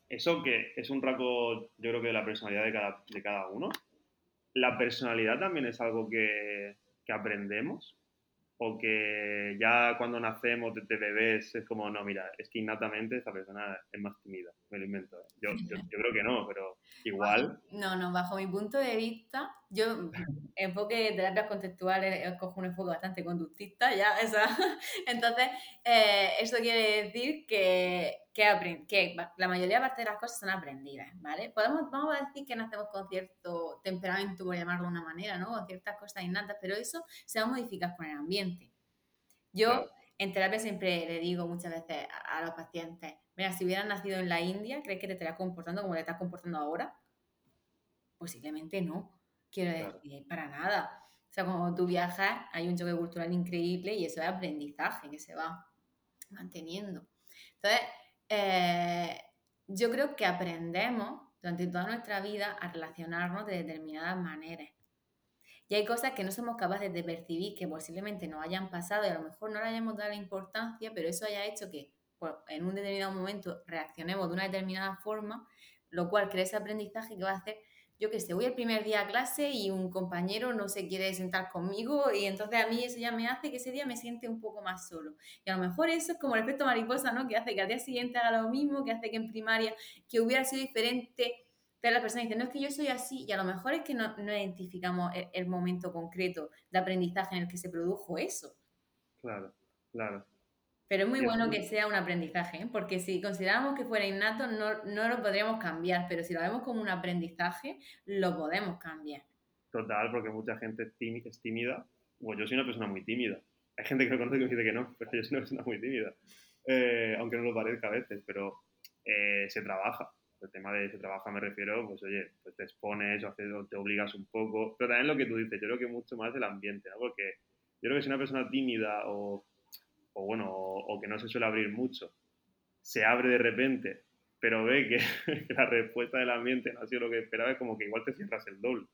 Eso que es un rasgo, yo creo que de la personalidad de cada, de cada uno. ¿La personalidad también es algo que, que aprendemos? ¿O que ya cuando nacemos desde bebés es como, no, mira, es que innatamente esta persona es más tímida? Me lo invento. Yo, yo, yo creo que no, pero igual... No, no, bajo mi punto de vista, yo enfoque de terapias contextuales, cojo un enfoque bastante conductista, ya, esa. Entonces, eh, eso quiere decir que, que, aprend- que la mayoría de parte de las cosas son aprendidas, ¿vale? Podemos, vamos a decir que nacemos con cierto temperamento, por llamarlo de una manera, ¿no? Con ciertas cosas innatas, pero eso se va a modificar con el ambiente. Yo en terapia siempre le digo muchas veces a, a los pacientes, mira, si hubieras nacido en la India, ¿crees que te estarías comportando como te estás comportando ahora? Posiblemente no, quiero decir, para nada. O sea, cuando tú viajas hay un choque cultural increíble y eso es aprendizaje que se va manteniendo. Entonces, eh, yo creo que aprendemos durante toda nuestra vida a relacionarnos de determinadas maneras. Y hay cosas que no somos capaces de percibir, que posiblemente nos hayan pasado y a lo mejor no le hayamos dado la importancia, pero eso haya hecho que pues, en un determinado momento reaccionemos de una determinada forma, lo cual crea ese aprendizaje que va a hacer, yo qué sé, voy el primer día a clase y un compañero no se quiere sentar conmigo y entonces a mí eso ya me hace que ese día me siente un poco más solo. Y a lo mejor eso es como el efecto mariposa, ¿no? Que hace que al día siguiente haga lo mismo, que hace que en primaria, que hubiera sido diferente... Entonces la persona dice, no, es que yo soy así, y a lo mejor es que no, no identificamos el, el momento concreto de aprendizaje en el que se produjo eso. Claro, claro. Pero es muy sí, bueno sí. que sea un aprendizaje, ¿eh? Porque si consideramos que fuera innato no, no lo podríamos cambiar, pero si lo vemos como un aprendizaje, lo podemos cambiar. Total, porque mucha gente es tímida, es tímida. Bueno, yo soy una persona muy tímida. Hay gente que me conoce que me dice que no, pero yo soy una persona muy tímida. Eh, aunque no lo parezca a veces, pero eh, se trabaja. El tema de ese trabajo me refiero, pues oye, pues te expones o te obligas un poco, pero también lo que tú dices, yo creo que mucho más el ambiente, ¿no? Porque yo creo que si una persona tímida o, o bueno, o, o que no se suele abrir mucho, se abre de repente, pero ve que, que la respuesta del ambiente no ha sido lo que esperaba, es como que igual te cierras el doble,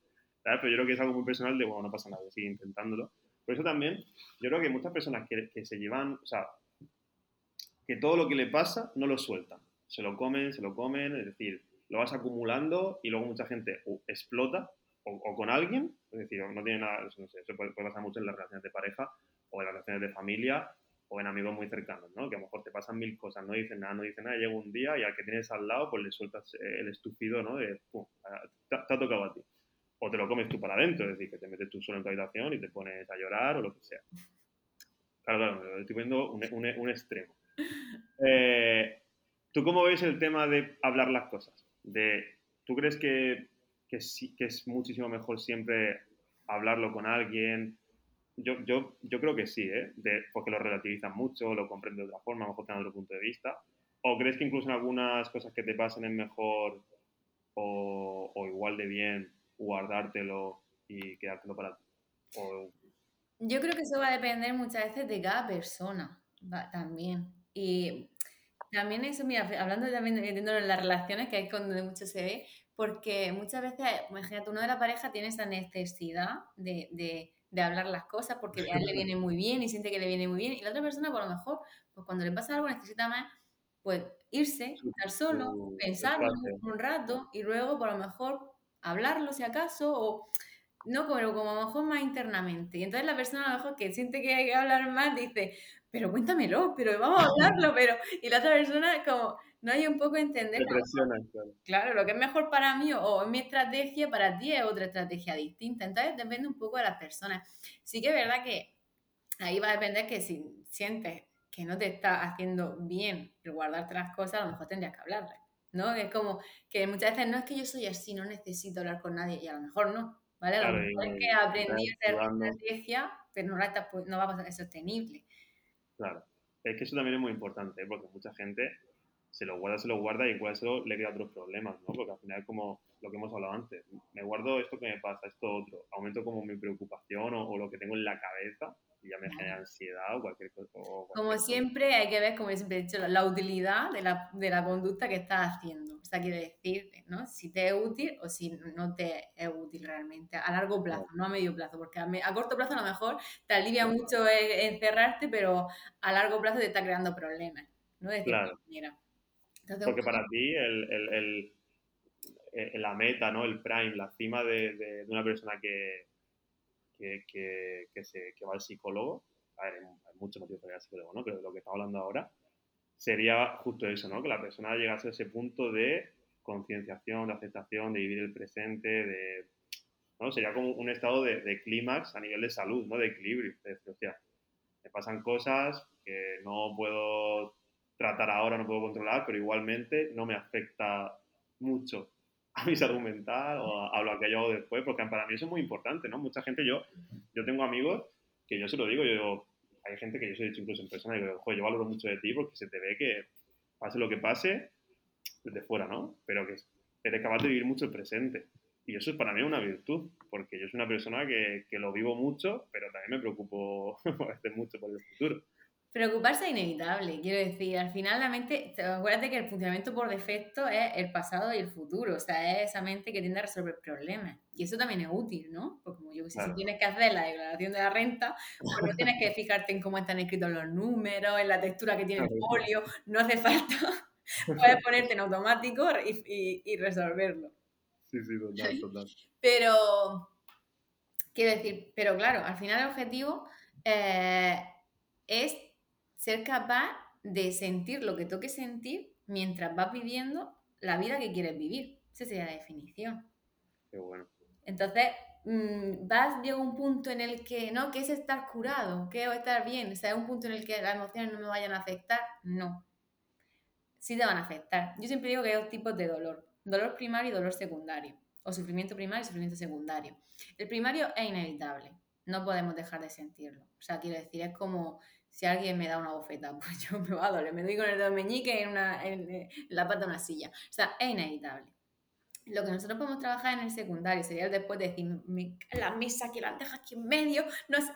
¿sabes? Pero yo creo que es algo muy personal de, bueno, no pasa nada, sigue intentándolo. Por eso también, yo creo que muchas personas que, que se llevan, o sea, que todo lo que le pasa no lo sueltan. Se lo comen, se lo comen, es decir, lo vas acumulando y luego mucha gente o explota o, o con alguien, es decir, no tiene nada, no sé, eso puede, puede pasar mucho en las relaciones de pareja o en las relaciones de familia o en amigos muy cercanos, ¿no? Que a lo mejor te pasan mil cosas, no dicen nada, no dicen nada, llega un día y al que tienes al lado pues le sueltas el estúpido, ¿no? De, pum, te, te ha tocado a ti. O te lo comes tú para adentro, es decir, que te metes tú solo en tu habitación y te pones a llorar o lo que sea. Claro, claro, me lo estoy poniendo un, un, un extremo. Eh, ¿Tú cómo ves el tema de hablar las cosas? De, ¿tú crees que, que, sí, que es muchísimo mejor siempre hablarlo con alguien? Yo, yo, yo creo que sí, ¿eh? De, porque lo relativizan mucho, lo comprenden de otra forma, a lo mejor tienen otro punto de vista. ¿O crees que incluso en algunas cosas que te pasan es mejor o, o igual de bien guardártelo y quedártelo para ti? O... Yo creo que eso va a depender muchas veces de cada persona también. Y también eso, mira, hablando también de las relaciones, que es donde mucho se ve, porque muchas veces, imagínate, uno de la pareja tiene esa necesidad de, de, de hablar las cosas porque a él le viene muy bien y siente que le viene muy bien, y la otra persona, por lo mejor, pues cuando le pasa algo necesita más, pues irse, estar solo, uh, pensarlo un rato y luego, por lo mejor, hablarlo si acaso, o no, pero como a lo mejor más internamente. Y entonces la persona a lo mejor que siente que hay que hablar más dice, pero cuéntamelo, pero vamos a hablarlo, pero... Y la otra persona como, no hay un poco entender... Claro. claro, lo que es mejor para mí o, o mi estrategia para ti es otra estrategia distinta. Entonces depende un poco de las personas. Sí que es verdad que ahí va a depender que si sientes que no te está haciendo bien el guardarte las cosas, a lo mejor tendrías que hablarlas, ¿no? Es como que muchas veces no es que yo soy así, no necesito hablar con nadie, y a lo mejor no, ¿vale? A lo mejor es que aprendí a hacer una estrategia, pero no, la está, no va a pasar, es sostenible. Claro, es que eso también es muy importante, ¿eh? Porque mucha gente se lo guarda, se lo guarda y igual eso le crea otros problemas, ¿no? Porque al final es como lo que hemos hablado antes, me guardo esto que me pasa, esto otro, aumento como mi preocupación o, o lo que tengo en la cabeza y ya me genera ansiedad o cualquier cosa. O cualquier como siempre cosa. Hay que ver, como siempre he dicho, la utilidad de la, de la conducta que estás haciendo. O sea, quiere decirte, ¿no? Si te es útil o si no te es útil realmente a largo plazo, no, no a medio plazo, porque a, me, a corto plazo a lo mejor te alivia no. mucho encerrarte, pero a largo plazo te está creando problemas, ¿no? De cierta claro. manera. Entonces, porque para ti el, el, el, el, la meta, ¿no? El prime, la cima de, de, de una persona que... Que, que, que, se, que va al psicólogo, a ver, hay muchos motivos para ir al psicólogo, ¿no? Pero de lo que estamos hablando ahora sería justo eso, ¿no? Que la persona llegase a ese punto de concienciación, de aceptación, de vivir el presente, de, ¿no? Sería como un estado de, de clímax a nivel de salud, ¿no? De equilibrio, de decir, o sea, me pasan cosas que no puedo tratar ahora, no puedo controlar, pero igualmente no me afecta mucho a mi salud mental o a, a lo que yo hago después, porque para mí eso es muy importante, ¿no? Mucha gente, yo yo tengo amigos que yo se lo digo, yo digo, hay gente que yo se lo he dicho incluso en persona, y digo, joder, yo valoro mucho de ti porque se te ve que pase lo que pase, desde fuera, ¿no? Pero que eres capaz de vivir mucho el presente. Y eso es para mí una virtud, porque yo soy una persona que, que lo vivo mucho, pero también me preocupo a veces mucho por el futuro. Preocuparse es inevitable, quiero decir, al final la mente, acuérdate que el funcionamiento por defecto es el pasado y el futuro, o sea, es esa mente que tiende a resolver problemas, y eso también es útil, ¿no? Porque como yo que claro. si tienes que hacer la declaración de la renta, pues no tienes que fijarte en cómo están escritos los números, en la textura que tiene el folio, no hace falta, puedes ponerte en automático y, y, y resolverlo. Sí, sí, total, total. Pero, quiero decir, pero claro, al final el objetivo eh, es ser capaz de sentir lo que toque sentir mientras vas viviendo la vida que quieres vivir. Esa sería la definición. Qué bueno. Entonces, mmm, vas, llega un punto en el que, ¿no? ¿Qué es estar curado? ¿Qué es estar bien? O sea, es un punto en el que las emociones no me vayan a afectar. No. Sí te van a afectar. Yo siempre digo que hay dos tipos de dolor. Dolor primario y dolor secundario. O sufrimiento primario y sufrimiento secundario. El primario es inevitable. No podemos dejar de sentirlo. O sea, quiero decir, es como... Si alguien me da una bofeta, pues yo me va a doler, me doy con el dedo meñique en, una, en, en la pata de una silla. O sea, es inevitable. Lo que nosotros podemos trabajar en el secundario sería el después de decir, me, la mesa que la deja aquí en medio, no sé,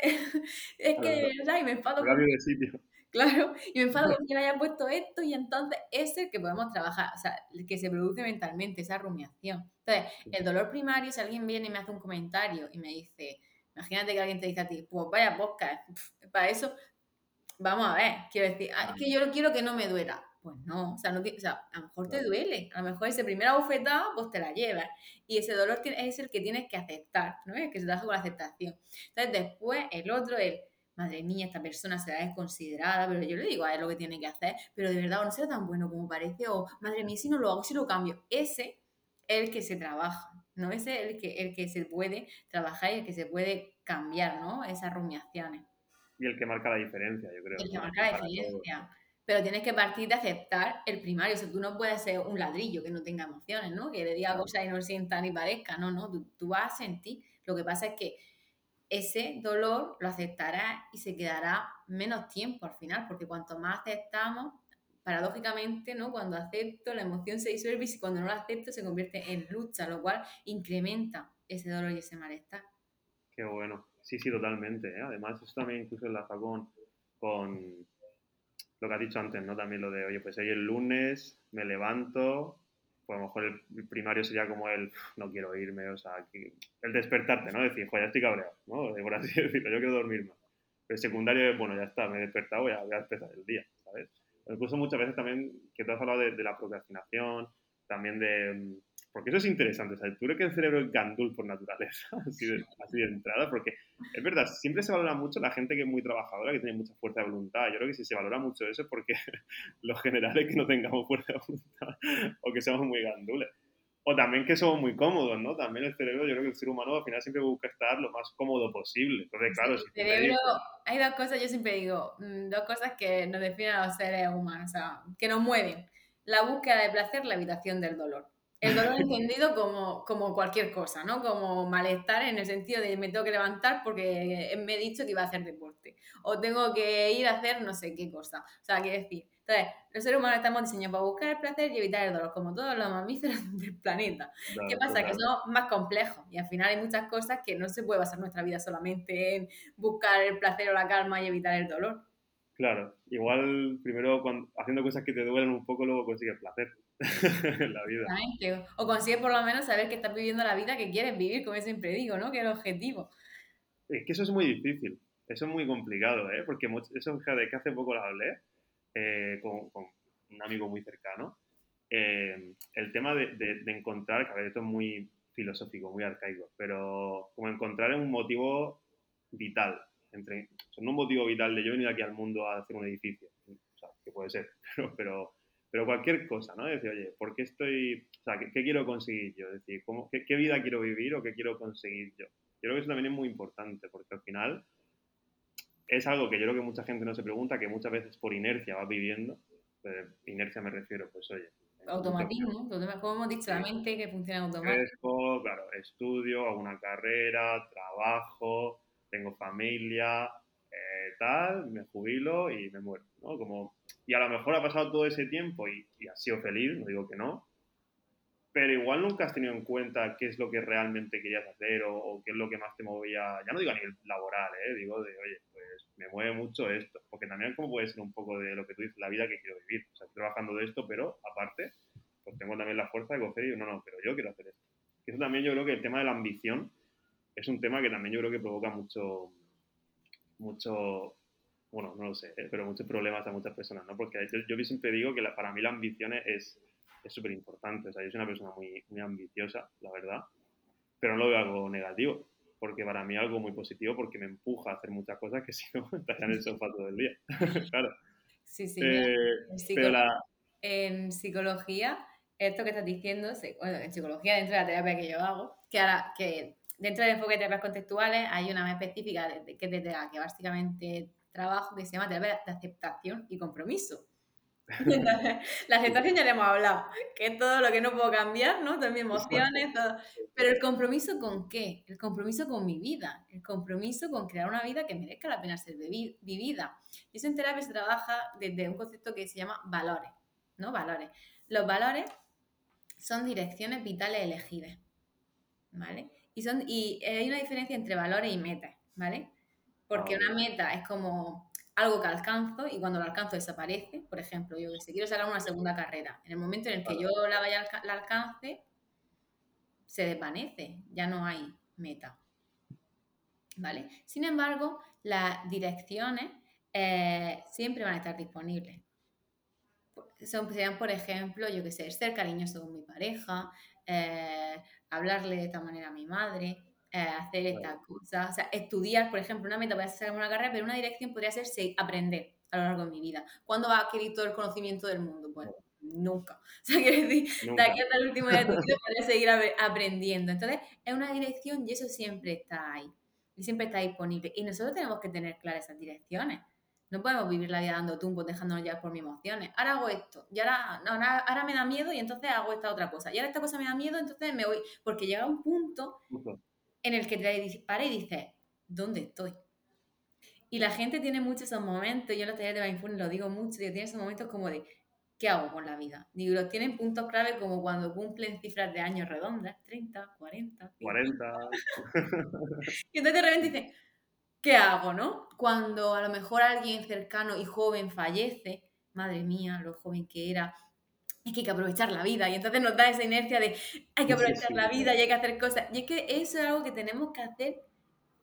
es que de verdad, y me enfado. Cambio de sitio. Claro, y me enfado con quien haya puesto esto, y entonces es el que podemos trabajar, o sea, el que se produce mentalmente, esa rumiación. Entonces, el dolor primario, si alguien viene y me hace un comentario y me dice, imagínate que alguien te dice a ti, pues vaya podcast, para eso... vamos a ver, quiero decir, es que yo quiero que no me duela. Pues no, o sea, no, o sea, a lo mejor te duele, a lo mejor esa primera bofetada pues te la llevas y ese dolor es el que tienes que aceptar, ¿no? Es que se trabaja con la aceptación. Entonces después el otro es, madre mía, esta persona será desconsiderada, pero yo le digo a él lo que tiene que hacer, pero de verdad o no será tan bueno como parece, o madre mía, si no lo hago, si lo cambio. Ese es el que se trabaja, ¿no? Ese es el que, el que se puede trabajar y el que se puede cambiar, ¿no? Esas rumiaciones. Y el que marca la diferencia, yo creo. El que marca la diferencia. Todo. Pero tienes que partir de aceptar el primario. O sea, tú no puedes ser un ladrillo que no tenga emociones, ¿no? Que le diga cosas y no sienta ni parezca. No, no, tú, tú vas a sentir. Lo que pasa es que ese dolor lo aceptarás y se quedará menos tiempo al final, porque cuanto más aceptamos, paradójicamente, ¿no? Cuando acepto, la emoción se disuelve y cuando no la acepto se convierte en lucha, lo cual incrementa ese dolor y ese malestar. Qué bueno. Sí, sí, totalmente, ¿eh? Además, eso también incluso enlaza con... con... lo que has dicho antes, ¿no? También lo de, oye, pues hoy el lunes me levanto, pues a lo mejor el primario sería como el, no quiero irme, o sea, que, el despertarte, ¿no? Decir, joder, ya estoy cabreado, ¿no? Por así decirlo, yo quiero dormir más. Pero el secundario es, bueno, ya está, me he despertado, ya voy a empezar el día, ¿sabes? O incluso muchas veces también, que tú has hablado de, de la procrastinación, también de... Porque eso es interesante, ¿sabes? Tú crees que el cerebro es gandul por naturaleza, así de, así de entrada, porque es verdad, siempre se valora mucho la gente que es muy trabajadora, que tiene mucha fuerza de voluntad. Yo creo que si se valora mucho eso es porque los generales que no tengamos fuerza de voluntad o que seamos muy gandules. O también que somos muy cómodos, ¿no? También el cerebro, yo creo que el ser humano al final siempre busca estar lo más cómodo posible. Entonces, claro... Sí, si el cerebro... Digo... Hay dos cosas, yo siempre digo, dos cosas que nos definen a los seres humanos, o sea, que nos mueven. La búsqueda de placer, la evitación del dolor. El dolor entendido como, como cualquier cosa, ¿no? Como malestar en el sentido de me tengo que levantar porque me he dicho que iba a hacer deporte. O tengo que ir a hacer no sé qué cosa. O sea, quiero decir... Entonces, los seres humanos estamos diseñados para buscar el placer y evitar el dolor, como todos los mamíferos del planeta. Claro, ¿qué pasa? Claro. Que somos más complejos. Y al final hay muchas cosas que no se puede basar nuestra vida solamente en buscar el placer o la calma y evitar el dolor. Claro. Igual, primero, cuando, haciendo cosas que te duelen un poco, luego consigues placer. La vida. Exactamente. O consigues por lo menos saber que estás viviendo la vida que quieres vivir, como siempre digo, ¿no? Que es el objetivo. Es que eso es muy difícil, eso es muy complicado, ¿eh? Porque mucho, eso, fíjate, que hace poco lo hablé eh, con, con un amigo muy cercano, eh, el tema de, de, de encontrar, que a ver, esto es muy filosófico, muy arcaico, pero como encontrar un motivo vital, entre, o sea, no un motivo vital de yo venir aquí al mundo a hacer un edificio, o sea, que puede ser, pero... pero Pero cualquier cosa, ¿no? Decir, oye, ¿por qué estoy...? O sea, ¿qué, qué quiero conseguir yo? Es decir, ¿cómo, qué, ¿qué vida quiero vivir o qué quiero conseguir yo? Yo creo que eso también es muy importante, porque al final es algo que yo creo que mucha gente no se pregunta, que muchas veces por inercia vas viviendo. Pues, inercia me refiero, pues, oye... Automatismo, ¿no? Como hemos dicho, la mente que funciona automático. Claro, estudio, hago una carrera, trabajo, tengo familia, eh, tal, me jubilo y me muero, ¿no? Como... Y a lo mejor ha pasado todo ese tiempo y, y has sido feliz, no digo que no, pero igual nunca has tenido en cuenta qué es lo que realmente querías hacer o, o qué es lo que más te movía, ya no digo a nivel laboral, ¿eh? Digo de, oye, pues me mueve mucho esto, porque también como puede ser un poco de lo que tú dices, la vida que quiero vivir, o sea, estoy trabajando de esto, pero aparte, pues tengo también la fuerza de coger y digo, no, no, pero yo quiero hacer esto. Y eso también yo creo que el tema de la ambición es un tema que también yo creo que provoca mucho, mucho... Bueno, no lo sé, ¿eh? Pero muchos problemas a muchas personas, ¿no? Porque yo, yo siempre digo que la, para mí la ambición es súper importante. O sea, yo soy una persona muy, muy ambiciosa, la verdad, pero no lo veo algo negativo, porque para mí es algo muy positivo porque me empuja a hacer muchas cosas que si no, estaría en el sofá todo el día, claro. Sí, sí, eh, en, psico- la... en psicología, esto que estás diciendo, se, bueno, en psicología dentro de la terapia que yo hago, que ahora, que dentro del enfoque de terapias contextuales hay una más específica de, de, que es de terapia, que básicamente... trabajo que se llama terapia de aceptación y compromiso. Entonces, la aceptación ya le hemos hablado, que es todo lo que no puedo cambiar, ¿no? Todas mis emociones, todo. Pero el compromiso ¿con qué? El compromiso con mi vida, el compromiso con crear una vida que merezca la pena ser vivida. Y eso en terapia se trabaja desde un concepto que se llama valores, ¿no? Valores. Los valores son direcciones vitales elegidas, ¿vale? Y, son, y hay una diferencia entre valores y metas, ¿vale? Porque una meta es como algo que alcanzo y cuando lo alcanzo desaparece. Por ejemplo, yo que sé, quiero sacar una segunda carrera. En el momento en el que yo la vaya la alcance, se desvanece. Ya no hay meta. ¿Vale? Sin embargo, las direcciones eh, siempre van a estar disponibles. Son, sean, por ejemplo, yo que sé, ser cariñoso con mi pareja, eh, hablarle de esta manera a mi madre, eh, hacer estas cosas, o sea, estudiar, por ejemplo, una meta, voy a hacer una carrera, pero una dirección podría ser sí, aprender a lo largo de mi vida. ¿Cuándo va a adquirir todo el conocimiento del mundo? Pues nunca. O sea, quiero decir, nunca. De aquí hasta el último día de tu vida podrás seguir aprendiendo. Entonces, es una dirección y eso siempre está ahí, y siempre está disponible. Y nosotros tenemos que tener claras esas direcciones. No podemos vivir la vida dando tumbos, dejándonos llevar por mis emociones. Ahora hago esto, y ahora, no, ahora, ahora me da miedo y entonces hago esta otra cosa. Y ahora esta cosa me da miedo, entonces me voy. Porque llega un punto en el que te dispara y dices, ¿dónde estoy? Y la gente tiene mucho esos momentos, yo en los talleres de Mindfulness lo digo mucho, digo, tiene esos momentos como de, ¿qué hago con la vida? Digo, los tienen puntos clave como cuando cumplen cifras de años redondas, treinta, cuarenta, cincuenta. cuarenta. Y entonces de repente dicen, ¿qué hago, no? Cuando a lo mejor alguien cercano y joven fallece, madre mía, lo joven que era, es que hay que aprovechar la vida. Y entonces nos da esa inercia de hay que aprovechar sí, sí, la sí. vida y hay que hacer cosas. Y es que eso es algo que tenemos que hacer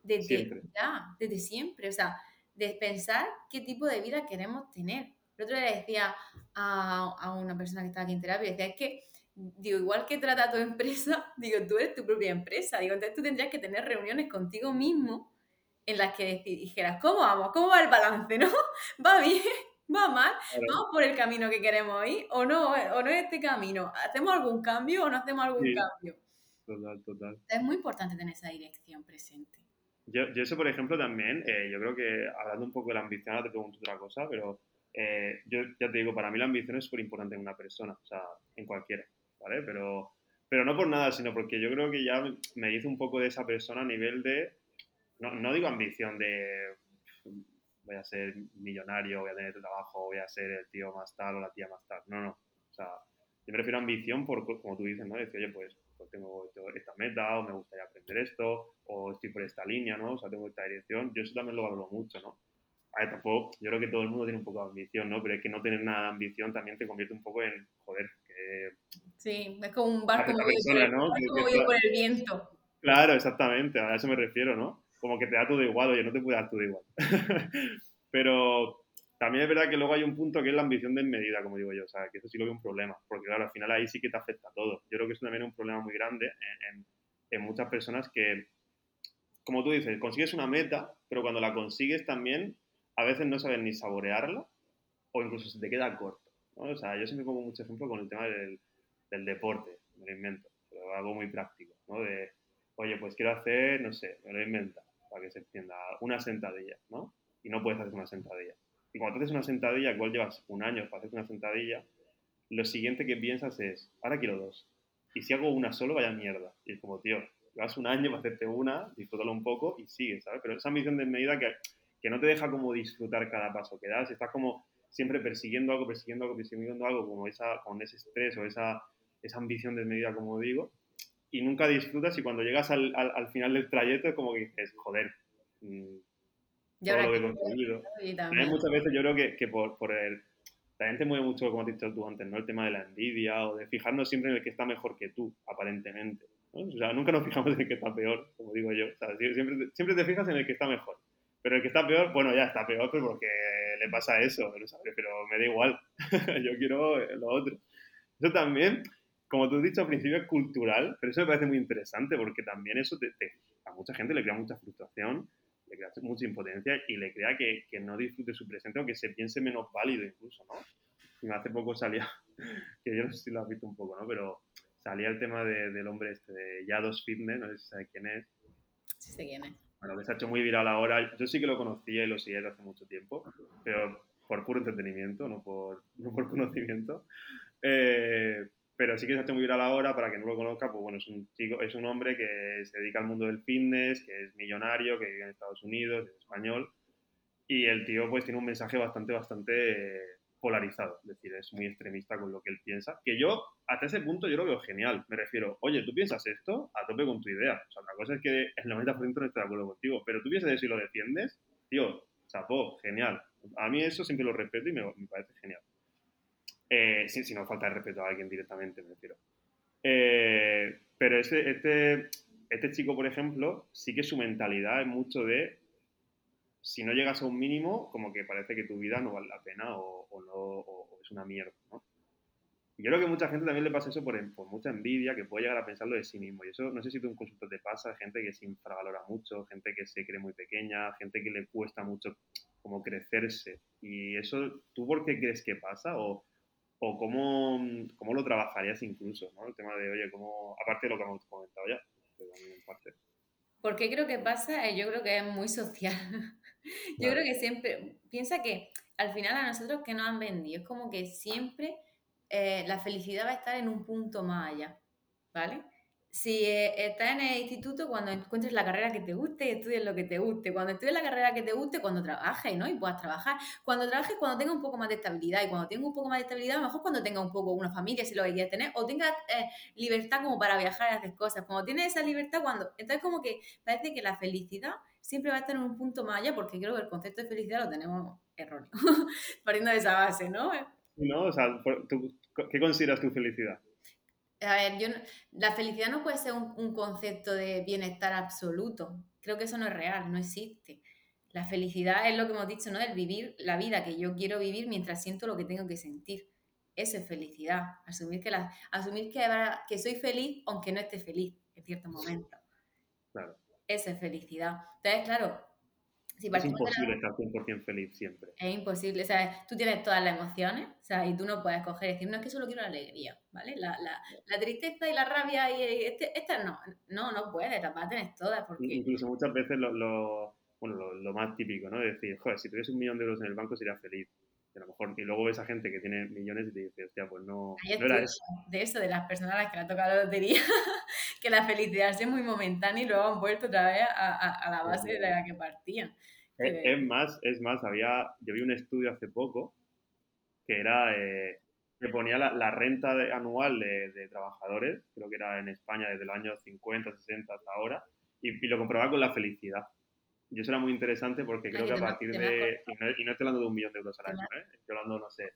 desde siempre. Ya, desde siempre. O sea, de pensar qué tipo de vida queremos tener. El otro día le decía a, a una persona que estaba aquí en terapia, decía, es que, digo, igual que trata a tu empresa, digo, tú eres tu propia empresa. Digo, entonces tú tendrías que tener reuniones contigo mismo en las que dijeras, ¿cómo vamos? ¿Cómo va el balance, no? ¿Va bien? ¿Va mal? ¿Vamos por el camino que queremos ir? ¿O no, o no es este camino? ¿Hacemos algún cambio o no hacemos algún sí. cambio? Total, total. Es muy importante tener esa dirección presente. Yo, yo eso, por ejemplo, también, eh, yo creo que, hablando un poco de la ambición, ahora te pregunto otra cosa, pero eh, yo ya te digo, para mí la ambición es súper importante en una persona, o sea, en cualquiera, ¿vale? Pero, pero no por nada, sino porque yo creo que ya me hice un poco de esa persona a nivel de, No, no digo ambición de voy a ser millonario, voy a tener trabajo, voy a ser el tío más tal o la tía más tal. No, no. O sea, yo me refiero a ambición por, como tú dices, ¿no? Decir, oye, pues, pues tengo esta meta o me gustaría aprender esto o estoy por esta línea, ¿no? O sea, tengo esta dirección. Yo eso también lo valoro mucho, ¿no? A ver, tampoco, yo creo que todo el mundo tiene un poco de ambición, ¿no? Pero es que no tener nada de ambición también te convierte un poco en, joder, que... Sí, es como un barco movido, ¿no? Movido por el viento. Claro, exactamente. A eso me refiero, ¿no? Como que te da todo igual, oye, no te puede dar todo igual. Pero también es verdad que luego hay un punto que es la ambición desmedida, como digo yo, o sea, que eso sí lo veo un problema, porque claro, al final ahí sí que te afecta a todo. Yo creo que eso también es un problema muy grande en, en, en muchas personas que, como tú dices, consigues una meta, pero cuando la consigues también, a veces no sabes ni saborearla, o incluso se te queda corto, ¿no? O sea, yo siempre pongo mucho ejemplo con el tema del, del deporte, me lo invento, pero algo muy práctico, ¿no? De, oye, pues quiero hacer, no sé, me lo invento, para que se entienda, una sentadilla, ¿no? Y no puedes hacer una sentadilla. Y cuando te haces una sentadilla, igual llevas un año para hacer una sentadilla, lo siguiente que piensas es, ahora quiero dos. Y si hago una solo, vaya mierda. Y es como, tío, llevas un año para hacerte una, disfrútalo un poco y sigue, ¿sabes? Pero esa ambición desmedida que, que no te deja como disfrutar cada paso que das, estás como siempre persiguiendo algo, persiguiendo algo, persiguiendo algo, como esa, con ese estrés o esa, esa ambición desmedida, como digo, y nunca disfrutas, y cuando llegas al, al, al final del trayecto es como que dices, joder, mmm, todo lo que he conseguido. Muchas veces yo creo que, que por, por el... La gente mueve mucho, como has dicho tú antes, ¿no? El tema de la envidia o de fijarnos siempre en el que está mejor que tú, aparentemente, ¿no? O sea, nunca nos fijamos en el que está peor, como digo yo. O sea, siempre, siempre te fijas en el que está mejor. Pero el que está peor, bueno, ya está peor, pero porque le pasa eso, ¿no? ¿Sabes? Pero me da igual. Yo quiero lo otro. Eso también... Como tú has dicho al principio, es cultural, pero eso me parece muy interesante porque también eso te, te, a mucha gente le crea mucha frustración, le crea mucha impotencia y le crea que, que no disfrute su presente o que se piense menos válido incluso, ¿no? Y hace poco salía, que yo no sé si lo has visto un poco, ¿no? Pero salía el tema de, del hombre este de Yados Fitness, no sé si sabes quién es. Sí sé quién es. Bueno, que se ha hecho muy viral ahora. Yo sí que lo conocía y lo seguía desde hace mucho tiempo, pero por puro entretenimiento, no por, no por conocimiento. Eh... Pero sí que se hace muy viral ahora, para que no lo conozca, pues bueno, es un chico, es un hombre que se dedica al mundo del fitness, que es millonario, que vive en Estados Unidos, es español, y el tío pues tiene un mensaje bastante, bastante polarizado, es decir, es muy extremista con lo que él piensa, que yo, hasta ese punto, yo lo veo genial, me refiero, oye, tú piensas esto, a tope con tu idea, o sea, la cosa es que el noventa por ciento no está de acuerdo contigo, pero tú piensas eso y lo defiendes, tío, chapó, genial, a mí eso siempre lo respeto y me, me parece genial. Eh, si, si no falta de respeto a alguien directamente, me refiero. Eh, pero este, este, este chico, por ejemplo, sí que su mentalidad es mucho de si no llegas a un mínimo, como que parece que tu vida no vale la pena o, o, no, o, o es una mierda, ¿no? Y yo creo que a mucha gente también le pasa eso por, por mucha envidia, que puede llegar a pensarlo de sí mismo. Y eso, no sé si tú en consulta te pasa, gente que se infravalora mucho, gente que se cree muy pequeña, gente que le cuesta mucho como crecerse. ¿Y eso tú por qué crees que pasa? ¿O, o cómo, cómo lo trabajarías incluso, ¿no? El tema de, oye, cómo, aparte de lo que hemos comentado ya, pero en parte. ¿Por qué creo que pasa? Yo creo que es muy social. Yo vale. creo que siempre... Piensa que al final a nosotros que nos han vendido, es como que siempre... Eh, la felicidad va a estar en un punto más allá, ¿vale? Si eh, estás en el instituto, cuando encuentres la carrera que te guste y estudies lo que te guste, cuando estudies la carrera que te guste, cuando trabajes, ¿no? Y puedas trabajar, cuando trabajes, cuando tengas un poco más de estabilidad, y cuando tengas un poco más de estabilidad, a lo mejor cuando tengas un poco una familia, si lo quieres tener, o tengas eh, libertad como para viajar y hacer cosas, cuando tienes esa libertad, cuando... Entonces como que parece que la felicidad siempre va a estar en un punto más allá, porque creo que el concepto de felicidad lo tenemos erróneo, partiendo de esa base, ¿no? ¿No? O sea, ¿tú, ¿qué consideras tu felicidad? A ver, yo no, la felicidad no puede ser un, un concepto de bienestar absoluto. Creo que eso no es real, no existe. La felicidad es lo que hemos dicho, ¿no? El vivir la vida que yo quiero vivir mientras siento lo que tengo que sentir. Eso es felicidad. Asumir que, la, asumir que, que soy feliz aunque no esté feliz en ciertos momentos. Claro. Eso es felicidad. Entonces, claro... Si es imposible estar cien por ciento feliz siempre. Es imposible, o sea, tú tienes todas las emociones, o sea, y tú no puedes coger y decir, no, es que solo quiero la alegría, ¿vale? La, la, la tristeza y la rabia y este, esta no, no, no puedes, las vas a tener todas. Porque... Incluso muchas veces lo, lo, bueno, lo, lo más típico, ¿no? De decir, joder, si tuviese un millón de euros en el banco sería feliz. A lo mejor, y luego ves a gente que tiene millones y te dice, hostia, pues no, no era eso. De eso, de las personas a las que le ha tocado la lotería, que la felicidad es muy momentánea y luego han vuelto otra vez a, a, a la base de la que partían. Es, que... es más, es más, había, yo vi un estudio hace poco que era, eh, que ponía la, la renta de, anual de, de trabajadores, creo que era en España desde los años cincuenta, sesenta hasta ahora, y, y lo comparaba con la felicidad. Y eso era muy interesante porque creo Ay, que a partir no, de... Y no, y no estoy hablando de un millón de euros al año, ¿eh? Estoy hablando, no sé,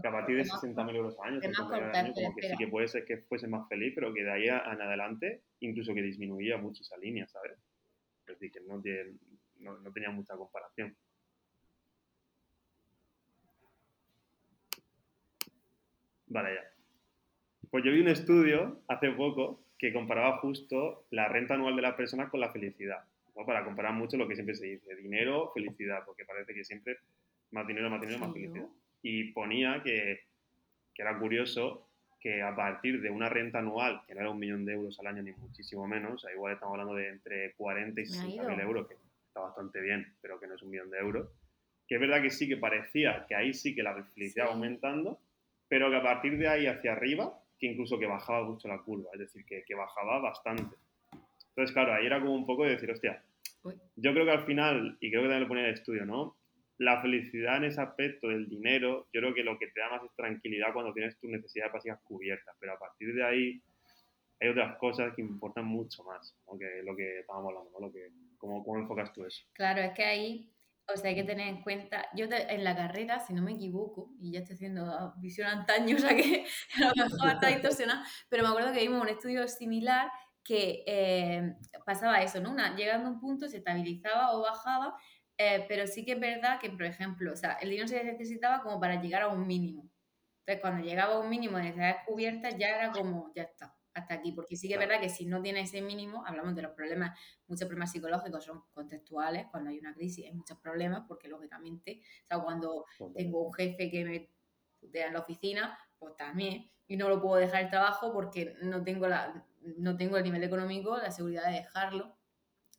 que a partir de sesenta mil euros al año, cincuenta mil al año, como que sí que puede ser que fuese más feliz, pero que de ahí en adelante incluso que disminuía mucho esa línea, ¿sabes? Es decir, que no, tiene, no, no tenía mucha comparación. Vale, ya. Pues yo vi un estudio hace poco que comparaba justo la renta anual de las personas con la felicidad. Para comparar mucho lo que siempre se dice, dinero, felicidad, porque parece que siempre más dinero, más dinero, más felicidad. Y ponía que, que era curioso que a partir de una renta anual, que no era un millón de euros al año ni muchísimo menos, o sea, igual estamos hablando de entre cuarenta y sesenta mil euros, que está bastante bien, pero que no es un millón de euros, que es verdad que sí que parecía que ahí sí que la felicidad va aumentando, pero que a partir de ahí hacia arriba, que incluso que bajaba mucho la curva, es decir, que, que bajaba bastante. Entonces, claro, ahí era como un poco de decir, hostia, yo creo que al final, y creo que también lo ponía en el estudio, ¿no? La felicidad en ese aspecto del dinero, yo creo que lo que te da más es tranquilidad cuando tienes tus necesidades básicas cubiertas, pero a partir de ahí hay otras cosas que importan mucho más, ¿no? Que lo que estábamos hablando, ¿no? Lo que, ¿cómo, cómo enfocas tú eso? Claro, es que ahí, o sea, hay que tener en cuenta, yo te, en la carrera, si no me equivoco, y ya estoy haciendo visión antaño, o sea que a lo mejor está distorsionada, pero me acuerdo que vimos un estudio similar que eh, pasaba eso, ¿no? Una, llegando a un punto se estabilizaba o bajaba, eh, pero sí que es verdad que, por ejemplo, o sea, el dinero se necesitaba como para llegar a un mínimo. Entonces, cuando llegaba a un mínimo de necesidades cubiertas, ya era como, ya está, hasta aquí. Porque sí que es verdad que si no tienes ese mínimo, hablamos de los problemas, muchos problemas psicológicos son contextuales, cuando hay una crisis hay muchos problemas, porque lógicamente, o sea, cuando tengo un jefe que me putea en la oficina, pues también, y no lo puedo dejar el trabajo porque no tengo la... no tengo el nivel económico, la seguridad de dejarlo.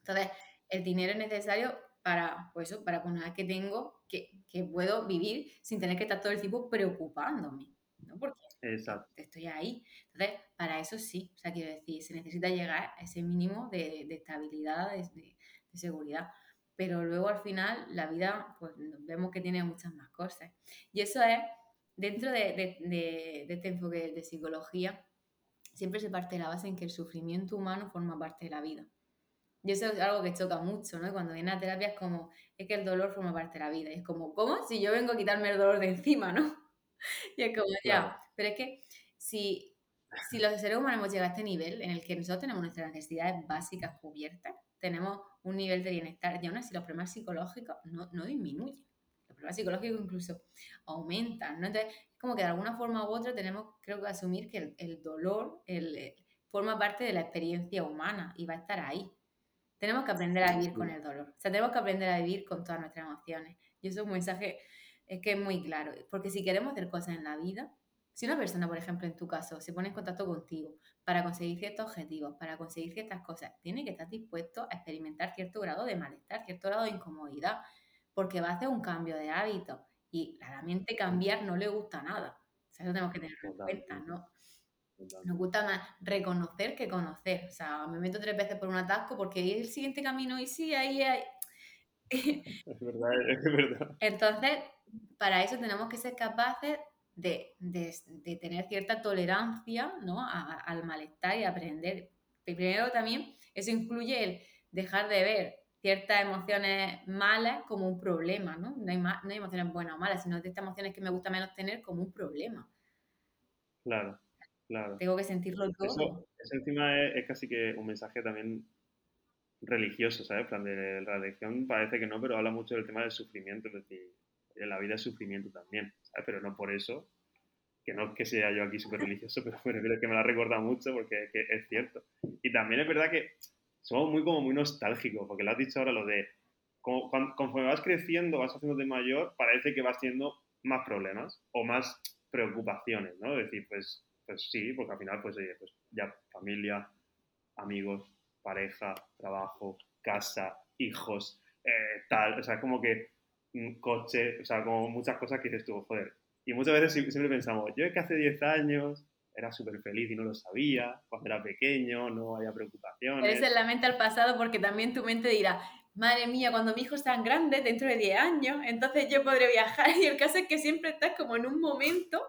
Entonces, el dinero es necesario para, pues eso, para poner que tengo, que, que puedo vivir sin tener que estar todo el tiempo preocupándome, ¿no? Porque exacto. Estoy ahí. Entonces, para eso sí, o sea, quiero decir, se necesita llegar a ese mínimo de, de estabilidad, de, de, de seguridad. Pero luego, al final, la vida, pues vemos que tiene muchas más cosas. Y eso es, dentro de, de, de, de este enfoque de, de psicología, siempre se parte de la base en que el sufrimiento humano forma parte de la vida. Y eso es algo que choca mucho, ¿no? Cuando viene a terapia es como, es que el dolor forma parte de la vida. Y es como, ¿cómo? Si yo vengo a quitarme el dolor de encima, ¿no? Y es como, claro. Ya. Pero es que si, si los seres humanos hemos llegado a este nivel en el que nosotros tenemos nuestras necesidades básicas cubiertas, tenemos un nivel de bienestar. Y aún así los problemas psicológicos no, no disminuyen. Los problemas psicológicos incluso aumentan, ¿no? Entonces, es como que de alguna forma u otra tenemos, creo que, asumir que el, el dolor el, el, forma parte de la experiencia humana y va a estar ahí. Tenemos que aprender a vivir con el dolor. O sea, tenemos que aprender a vivir con todas nuestras emociones. Y eso es un mensaje, es que es muy claro. Porque si queremos hacer cosas en la vida, si una persona, por ejemplo, en tu caso, se pone en contacto contigo para conseguir ciertos objetivos, para conseguir ciertas cosas, tiene que estar dispuesto a experimentar cierto grado de malestar, cierto grado de incomodidad, porque va a hacer un cambio de hábito y claramente cambiar no le gusta nada. O sea, eso tenemos que tener en cuenta, ¿no? Nos gusta más reconocer que conocer. O sea, me meto tres veces por un atasco porque es el siguiente camino y sí, ahí hay... Es verdad, es verdad. Entonces, para eso tenemos que ser capaces de, de, de tener cierta tolerancia, ¿no? A, al malestar y aprender. Primero también, eso incluye el dejar de ver ciertas emociones malas como un problema, ¿no? No hay, ma- no hay emociones buenas o malas, sino de estas emociones que me gusta menos tener como un problema. Claro. Claro. Tengo que sentirlo todo. Eso, eso encima es, es casi que un mensaje también religioso, ¿sabes? En plan, de la religión parece que no, pero habla mucho del tema del sufrimiento. Es decir, la vida es sufrimiento también, ¿sabes? Pero no por eso, que no es que sea yo aquí súper religioso, pero bueno, creo que me la recuerda mucho porque es, que es cierto. Y también es verdad que somos muy como muy nostálgicos, porque lo has dicho ahora, lo de como, cuando, conforme vas creciendo, vas haciéndote mayor, parece que vas teniendo más problemas o más preocupaciones, ¿no? Es decir, pues... Pues sí, porque al final, pues, oye, pues ya familia, amigos, pareja, trabajo, casa, hijos, eh, tal, o sea, como que un coche, o sea, como muchas cosas que dices tú, joder. Y muchas veces siempre pensamos, yo es que hace diez años era súper feliz y no lo sabía, cuando era pequeño no había preocupaciones. Pero esa es la mente al pasado, porque también tu mente dirá, madre mía, cuando mi hijo es tan grande, dentro de diez años, entonces yo podré viajar. Y el caso es que siempre estás como en un momento...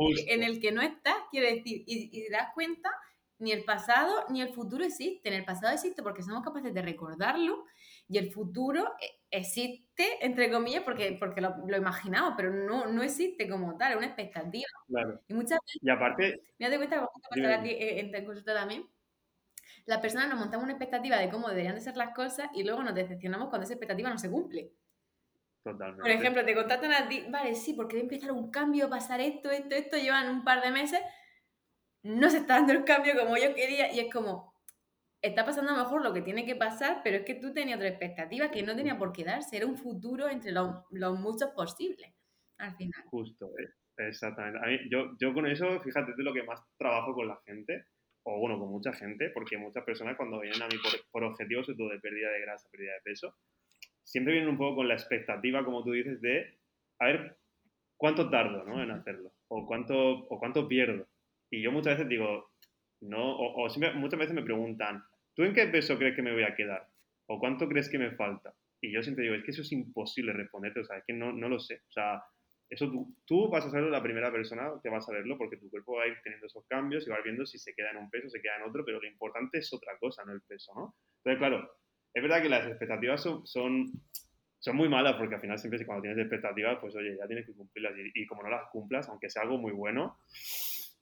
Justo. En el que no estás, quiero decir, y, y te das cuenta, ni el pasado ni el futuro existen. El pasado existe porque somos capaces de recordarlo y el futuro existe, entre comillas, porque, porque lo, lo imaginamos, pero no, no existe como tal, es una expectativa. Claro. Y muchas veces, y aparte, me das cuenta, vamos a pasar aquí en, en consulta también, las personas nos montamos una expectativa de cómo deberían de ser las cosas y luego nos decepcionamos cuando esa expectativa no se cumple. Totalmente. Por ejemplo, te contactan a ti, vale, sí, porque va a empezar un cambio, va a pasar esto, esto, esto, llevan un par de meses, no se está dando el cambio como yo quería, y es como, está pasando a lo mejor lo que tiene que pasar, pero es que tú tenías otra expectativa que no tenía por qué darse, era un futuro entre los, los muchos posibles, al final. Justo, exactamente. A mí, yo, yo con eso, fíjate, es lo que más trabajo con la gente, o bueno, con mucha gente, porque muchas personas cuando vienen a mí por, por objetivos, sobre todo de pérdida de grasa, pérdida de peso, siempre vienen un poco con la expectativa, como tú dices, de a ver cuánto tardo, ¿no? En hacerlo, o cuánto, o cuánto pierdo. Y yo muchas veces digo, no, o, o siempre, muchas veces me preguntan, ¿tú en qué peso crees que me voy a quedar? ¿O cuánto crees que me falta? Y yo siempre digo, es que eso es imposible responderte, o sea, es que no, no lo sé. O sea, eso tú, tú vas a saberlo, la primera persona que vas a verlo, porque tu cuerpo va a ir teniendo esos cambios y va a ir viendo si se queda en un peso, se queda en otro, pero lo importante es otra cosa, no el peso, ¿no? Entonces, claro, es verdad que las expectativas son, son, son muy malas, porque al final siempre cuando tienes expectativas, pues oye, ya tienes que cumplirlas. Y, y como no las cumplas, aunque sea algo muy bueno,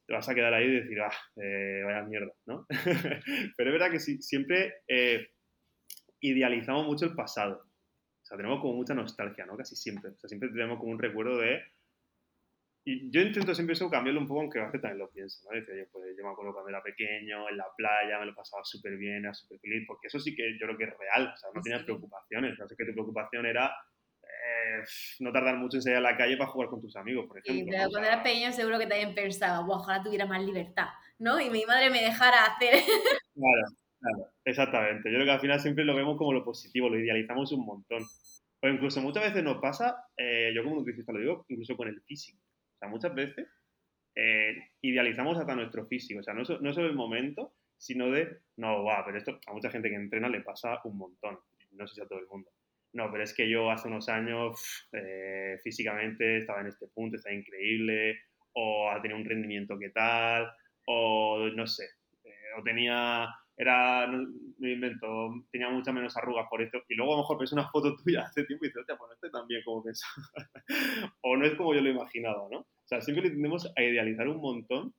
te vas a quedar ahí y decir, ah, eh, vaya mierda, ¿no? Pero es verdad que sí, siempre eh, idealizamos mucho el pasado. O sea, tenemos como mucha nostalgia, ¿no? Casi siempre. O sea, siempre tenemos como un recuerdo de... Y yo intento siempre eso cambiarlo un poco, aunque a veces también lo pienso, ¿no? Decir, oye, pues yo me acuerdo cuando era pequeño, en la playa, me lo pasaba súper bien, era súper feliz, porque eso sí que yo creo que es real, o sea, no tenías preocupaciones, no sé, que tu preocupación era eh, no tardar mucho en salir a la calle para jugar con tus amigos, por ejemplo. Sí, pero cuando eras pequeño seguro que también pensaba, wow, ojalá tuviera más libertad, ¿no? Y mi madre me dejara hacer... Claro, claro, exactamente. Yo creo que al final siempre lo vemos como lo positivo, lo idealizamos un montón. O incluso muchas veces nos pasa, eh, yo como nutricionista lo digo, incluso con el físico. O sea, muchas veces eh, idealizamos hasta nuestro físico. O sea, no, no solo el momento, sino de, no, guau, pero esto a mucha gente que entrena le pasa un montón. No sé si a todo el mundo. No, pero es que yo hace unos años eh, físicamente estaba en este punto, estaba increíble, o tenía un rendimiento que tal, o no sé, eh, o tenía, era, no me invento, tenía muchas menos arrugas por esto. Y luego a lo mejor ves una foto tuya hace tiempo y dices, hostia, pues no estoy tan bien como pensaba. O no es como yo lo imaginaba, ¿no? O sea, siempre tendemos a idealizar un montón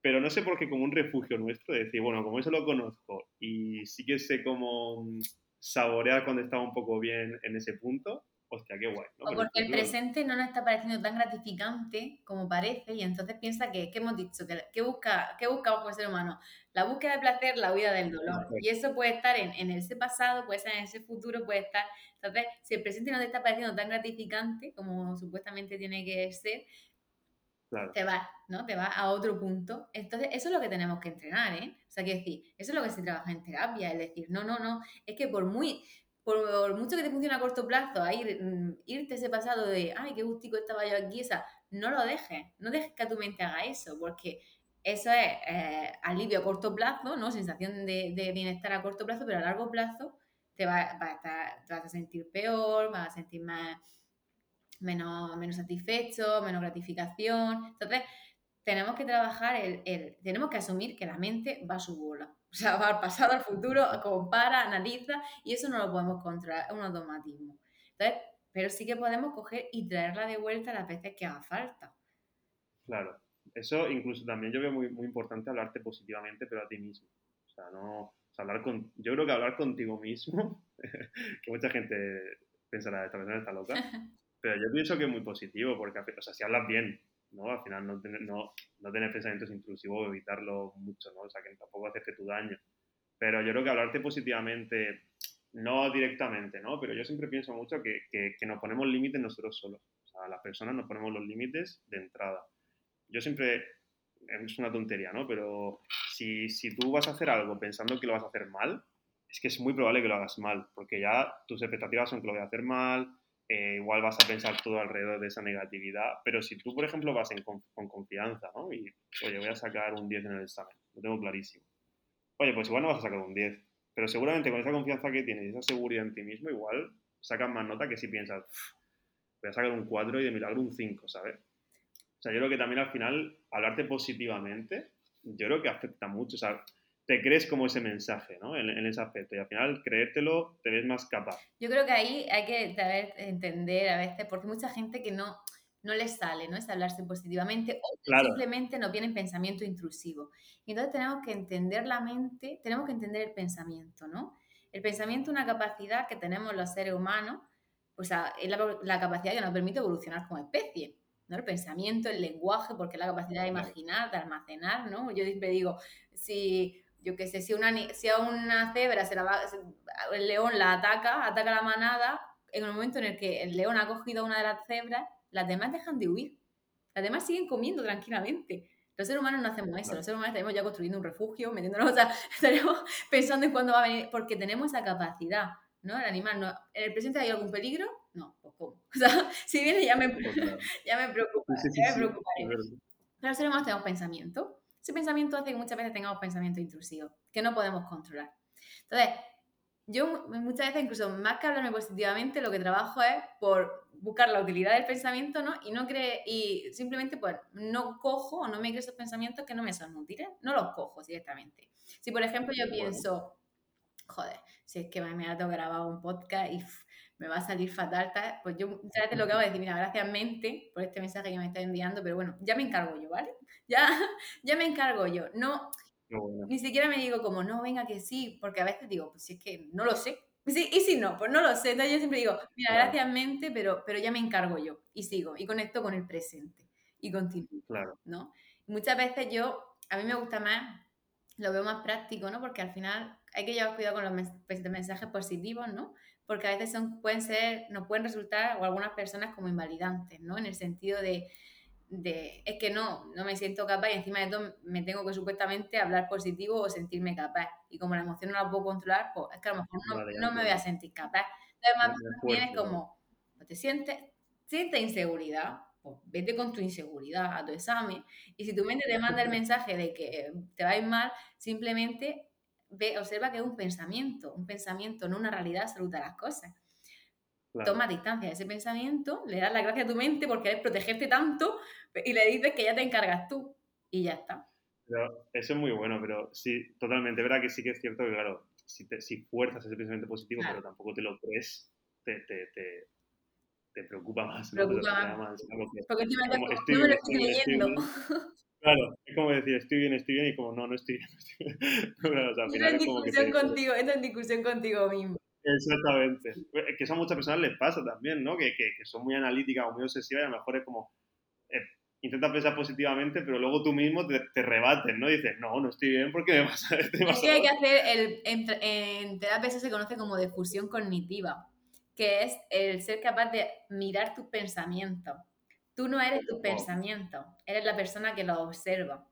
Pero no sé por qué como un refugio nuestro de decir, bueno, como eso lo conozco y sí que sé cómo saborear cuando está un poco bien en ese punto, hostia, qué guay, ¿no? O porque el presente no nos está pareciendo tan gratificante como parece y entonces piensa que, ¿qué hemos dicho? ¿Qué, qué busca, qué buscamos como ser humano? La búsqueda de placer, la huida del dolor. Y eso puede estar en, en ese pasado, puede estar en ese futuro, puede estar... Entonces, si el presente no te está pareciendo tan gratificante como supuestamente tiene que ser... Claro. Te vas, ¿no? Te vas a otro punto. Entonces, eso es lo que tenemos que entrenar, ¿eh? O sea, quiero decir, eso es lo que se trabaja en terapia, es decir, no, no, no, es que por muy, por, por mucho que te funcione a corto plazo, a ir, irte ese pasado de, ay, qué gustico estaba yo aquí, esa, no lo dejes, no dejes que tu mente haga eso, porque eso es eh, alivio a corto plazo, ¿no? Sensación de, de bienestar a corto plazo, pero a largo plazo te, va, va a estar, te vas a sentir peor, vas a sentir más... Menos, menos satisfecho, menos gratificación. Entonces, tenemos que trabajar, el, el, tenemos que asumir que la mente va a su bola. O sea, va al pasado, al futuro, compara, analiza, y eso no lo podemos controlar, es un automatismo. Entonces, pero sí que podemos coger y traerla de vuelta las veces que haga falta. Claro, eso incluso también yo veo muy, muy importante hablarte positivamente, pero a ti mismo. O sea, no, o sea, hablar con, yo creo que hablar contigo mismo, que mucha gente pensará, esta persona está loca. Pero yo pienso que es muy positivo, porque, o sea, si hablas bien, ¿no? Al final no tener, no, no tener pensamientos intrusivos o evitarlos mucho, ¿no? O sea, que tampoco haces que tu daño. Pero yo creo que hablarte positivamente, no directamente, ¿no? Pero yo siempre pienso mucho que, que, que nos ponemos límites nosotros solos. O sea, las personas nos ponemos los límites de entrada. Yo siempre, es una tontería, ¿no? Pero si, si tú vas a hacer algo pensando que lo vas a hacer mal, es que es muy probable que lo hagas mal, porque ya tus expectativas son que lo voy a hacer mal... Eh, igual vas a pensar todo alrededor de esa negatividad, pero si tú, por ejemplo, vas en con, con confianza, ¿no? Y, oye, voy a sacar un diez en el examen, lo tengo clarísimo. Oye, pues igual no vas a sacar un diez, pero seguramente con esa confianza que tienes, esa seguridad en ti mismo, igual sacas más nota que si piensas, voy a sacar un cuatro y de milagro un cinco, ¿sabes? O sea, yo creo que también al final, hablarte positivamente, yo creo que afecta mucho, o sea, te crees como ese mensaje, ¿no? En, en ese aspecto. Y al final, creértelo, te ves más capaz. Yo creo que ahí hay que saber entender a veces, porque mucha gente que no, no les sale, ¿no? Es hablarse positivamente o claro. Simplemente no vienen pensamiento intrusivo. Y entonces tenemos que entender la mente, tenemos que entender el pensamiento, ¿no? El pensamiento es una capacidad que tenemos los seres humanos, o sea, es la, la capacidad que nos permite evolucionar como especie, ¿no? El pensamiento, el lenguaje, porque es la capacidad de imaginar, de almacenar, ¿no? Yo siempre digo, si... Yo qué sé, si, una, si a una cebra se la va, se, el león la ataca, ataca la manada, en el momento en el que el león ha cogido a una de las cebras, las demás dejan de huir. Las demás siguen comiendo tranquilamente. Los seres humanos no hacemos eso. Los seres humanos estaríamos ya construyendo un refugio, metiéndonos, o sea, estaríamos pensando en cuándo va a venir, porque tenemos esa capacidad, ¿no? El animal, no, ¿en el presente hay algún peligro? No, pues ¿cómo? O sea, si viene ya me, ya me preocupa, ya me preocuparé. Pero los seres humanos tenemos pensamiento. Ese pensamiento hace que muchas veces tengamos pensamientos intrusivos, que no podemos controlar. Entonces, yo muchas veces, incluso más que hablarme positivamente, lo que trabajo es por buscar la utilidad del pensamiento, ¿no? Y, no cre- y simplemente, pues, no cojo o no me creo esos pensamientos que no me son útiles, no los cojo directamente. Si, por ejemplo, yo pienso, joder, si es que me ha tocado grabar un podcast y pff, me va a salir fatal, tal, pues yo muchas veces lo que hago es decir, mira, gracias mente por este mensaje que me está enviando, pero bueno, ya me encargo yo, ¿vale? Ya, ya me encargo yo, no, no, bueno. Ni siquiera me digo como, no, venga que sí, porque a veces digo, pues si es que no lo sé, sí, y si no, pues no lo sé, entonces yo siempre digo, mira, claro. Gracias mente, pero, pero ya me encargo yo, y sigo, y conecto con el presente, y continúo, claro. ¿No? Muchas veces yo, a mí me gusta más, lo veo más práctico, ¿no? Porque al final hay que llevar cuidado con los mens- mensajes positivos, ¿no? Porque a veces son, pueden ser, nos pueden resultar, o algunas personas como invalidantes, ¿no? En el sentido de... De, es que no, no me siento capaz y encima de todo me tengo que supuestamente hablar positivo o sentirme capaz y como la emoción no la puedo controlar, pues es que a lo mejor no, vale, no me voy a sentir capaz. Entonces más bien es como, te sientes, sientes inseguridad, pues vete con tu inseguridad a tu examen y si tu mente te manda el mensaje de que te va a ir mal, simplemente ve, observa que es un pensamiento, un pensamiento, no una realidad absoluta de las cosas. Claro. Toma distancia de ese pensamiento, le das la gracia a tu mente por querer protegerte tanto y le dices que ya te encargas tú y ya está. Pero eso es muy bueno, pero sí, totalmente, verdad que sí que es cierto que claro, si, te, si fuerzas ese pensamiento positivo, claro. Pero tampoco te lo crees, te, te, te, te preocupa más. ¿No? Preocupa te más. más como que, porque como, como, estoy no me lo estoy leyendo. Claro, es como decir, estoy bien, estoy bien, y como, no, no estoy bien. No estoy bien. Bueno, o sea, al final es como que te... contigo, esto es discusión contigo mismo. Exactamente. Que eso a muchas personas les pasa también, ¿no? Que, que, que son muy analíticas o muy obsesivas, y a lo mejor es como... Eh, intentas pensar positivamente, pero luego tú mismo te, te rebates, ¿no? Y dices, no, no estoy bien porque me pasa este. Es que hay que hacer, el, en, en terapia eso se conoce como difusión cognitiva, que es el ser capaz de mirar tus pensamientos. Tú no eres tus pensamientos, eres la persona que los observa.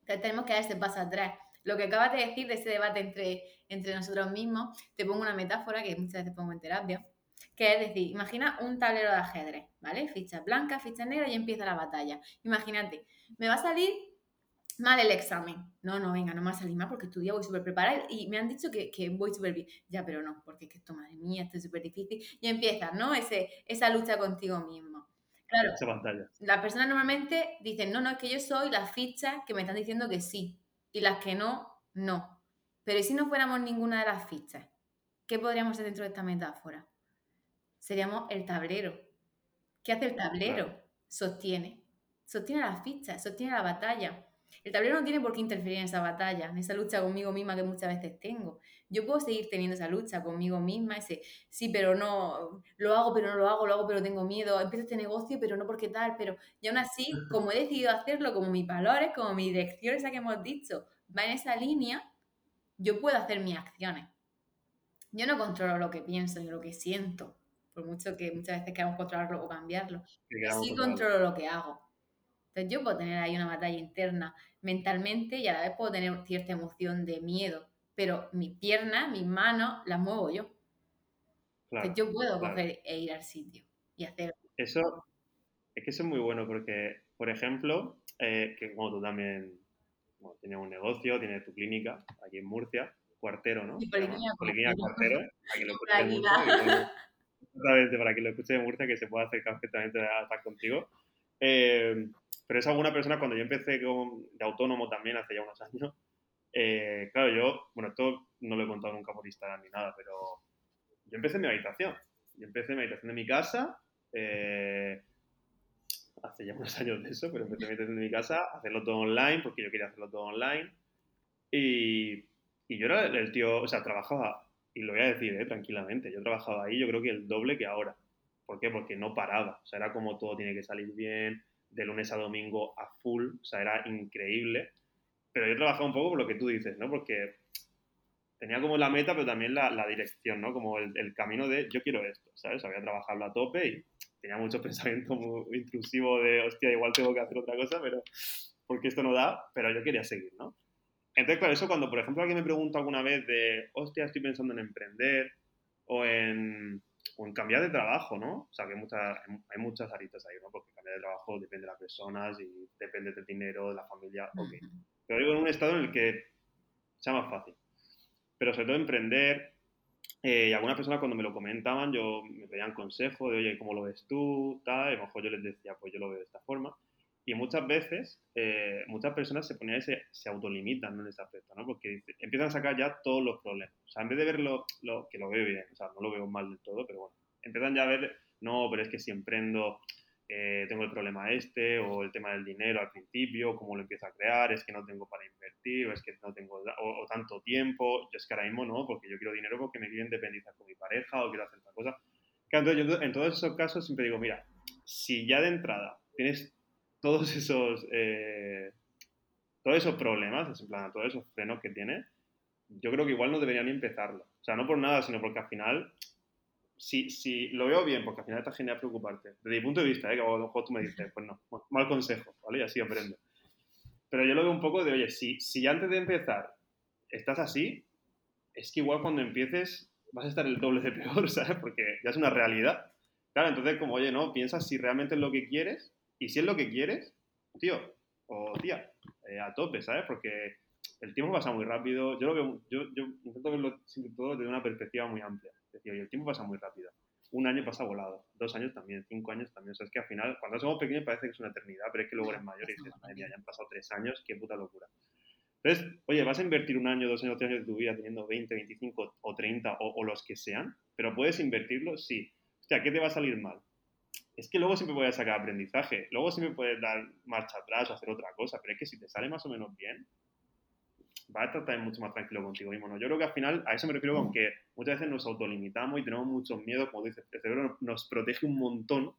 Entonces tenemos que dar ese paso atrás. Lo que acabas de decir de ese debate entre, entre nosotros mismos, te pongo una metáfora que muchas veces pongo en terapia, que es decir, imagina un tablero de ajedrez, ¿vale? Fichas blancas, fichas negras y empieza la batalla. Imagínate, me va a salir mal el examen. No, no, venga, no me va a salir mal porque estudié, voy súper preparada y me han dicho que, que voy súper bien. Ya, pero no, porque es que esto, madre mía, esto es súper difícil. Y empieza, ¿no? Ese, esa lucha contigo mismo. Claro, esa batalla. Las personas normalmente dicen, no, no, es que yo soy las fichas que me están diciendo que sí y las que no, no. Pero ¿y si no fuéramos ninguna de las fichas? ¿Qué podríamos hacer dentro de esta metáfora? Seríamos el tablero. ¿Qué hace el tablero? Claro. Sostiene. Sostiene las fichas, sostiene la batalla. El tablero no tiene por qué interferir en esa batalla, en esa lucha conmigo misma que muchas veces tengo. Yo puedo seguir teniendo esa lucha conmigo misma, ese sí, pero no, lo hago, pero no lo hago, lo hago, pero tengo miedo, empiezo este negocio, pero no porque tal, pero... Y aún así, como he decidido hacerlo, como mis valores, como mi dirección, esa que hemos dicho, va en esa línea, yo puedo hacer mis acciones. Yo no controlo lo que pienso ni lo que siento, por mucho que muchas veces queramos controlarlo o cambiarlo. Sí controlo lo que hago. Entonces yo puedo tener ahí una batalla interna mentalmente y a la vez puedo tener cierta emoción de miedo, pero mis piernas, mis manos, las muevo yo. Claro, entonces yo puedo claro. coger e ir al sitio y hacer... Eso, es que eso es muy bueno porque, por ejemplo, eh, que como tú también bueno, tienes un negocio, tienes tu clínica aquí en Murcia, Cuartero, ¿no? Sí, Poliquinha Cuartero. Cuartero aquí lo Exactamente, para que lo escuche de Murcia, que se pueda acercar perfectamente a estar contigo. Eh, pero es alguna persona, cuando yo empecé con, de autónomo también hace ya unos años, eh, claro, yo, bueno, esto no lo he contado nunca por Instagram ni nada, pero yo empecé en mi habitación. Yo empecé en mi habitación de mi casa, eh, hace ya unos años de eso, pero empecé en mi habitación de mi casa, hacerlo todo online, porque yo quería hacerlo todo online. Y, y yo era el tío, o sea, trabajaba... Y lo voy a decir, ¿eh? Tranquilamente. Yo trabajaba ahí, yo creo que el doble que ahora. ¿Por qué? Porque no paraba. O sea, era como todo tiene que salir bien, de lunes a domingo a full. O sea, era increíble. Pero yo trabajaba un poco por lo que tú dices, ¿no? Porque tenía como la meta, pero también la, la dirección, ¿no? Como el, el camino de yo quiero esto, ¿sabes? Había trabajado a tope y tenía muchos pensamientos muy intrusivos de, hostia, igual tengo que hacer otra cosa, pero porque esto no da, pero yo quería seguir, ¿no? Entonces, claro, eso cuando, por ejemplo, alguien me pregunta alguna vez de, hostia, estoy pensando en emprender o en, o en cambiar de trabajo, ¿no? O sea, que hay muchas, hay muchas aristas ahí, ¿no? Porque cambiar de trabajo depende de las personas y depende del dinero, de la familia, ok. Pero digo, en un estado en el que sea más fácil. Pero sobre todo emprender, eh, y algunas personas cuando me lo comentaban, yo me pedían consejo de, oye, ¿cómo lo ves tú? Tal, y a lo mejor yo les decía, pues yo lo veo de esta forma. Y muchas veces, eh, muchas personas se ponen ahí, se, se autolimitan, ¿no? En ese aspecto, ¿no? Porque dice, empiezan a sacar ya todos los problemas. O sea, en vez de ver lo, lo que lo veo bien, o sea, no lo veo mal del todo, pero bueno, empiezan ya a ver, no, pero es que si emprendo, eh, tengo el problema este, o el tema del dinero al principio, cómo lo empiezo a crear, es que no tengo para invertir, o es que no tengo o, o tanto tiempo, yo es que ahora mismo no, porque yo quiero dinero porque me quiero independizar con mi pareja o quiero hacer tal cosa. Claro, entonces yo en todos esos casos siempre digo, mira, si ya de entrada tienes todos esos eh, todos esos problemas, en plan, todos esos frenos que tiene, yo creo que igual no deberían empezarlo. O sea, no por nada, sino porque al final, si, si lo veo bien, porque al final está genial preocuparte. Desde mi punto de vista, ¿eh? Que a lo mejor tú me dices, pues no, mal consejo, ¿vale? Y así aprendo. Pero yo lo veo un poco de, oye, si, si antes de empezar estás así, es que igual cuando empieces vas a estar el doble de peor, ¿sabes? Porque ya es una realidad. Claro, entonces como, oye, no, piensa si realmente es lo que quieres. Y si es lo que quieres, tío, o tía, eh, a tope, ¿sabes? Porque el tiempo pasa muy rápido. Yo lo veo, yo, yo intento verlo siempre todo desde una perspectiva muy amplia. Es decir, oye, el tiempo pasa muy rápido. Un año pasa volado, dos años también, cinco años también. O sea, es que al final, cuando somos pequeños parece que es una eternidad, pero es que luego eres mayor y dices, madre mía, ya han pasado tres años, qué puta locura. Entonces, oye, vas a invertir un año, dos años, tres años de tu vida teniendo veinte, veinticinco o treinta o, o los que sean, pero puedes invertirlo, sí. O sea, ¿qué te va a salir mal? es que luego siempre puedes sacar aprendizaje, luego siempre puedes dar marcha atrás o hacer otra cosa, pero es que si te sale más o menos bien, vas a estar mucho más tranquilo contigo mismo, ¿no? Yo creo que al final, a eso me refiero con que muchas veces nos autolimitamos y tenemos muchos miedos, como dices, el cerebro nos protege un montón,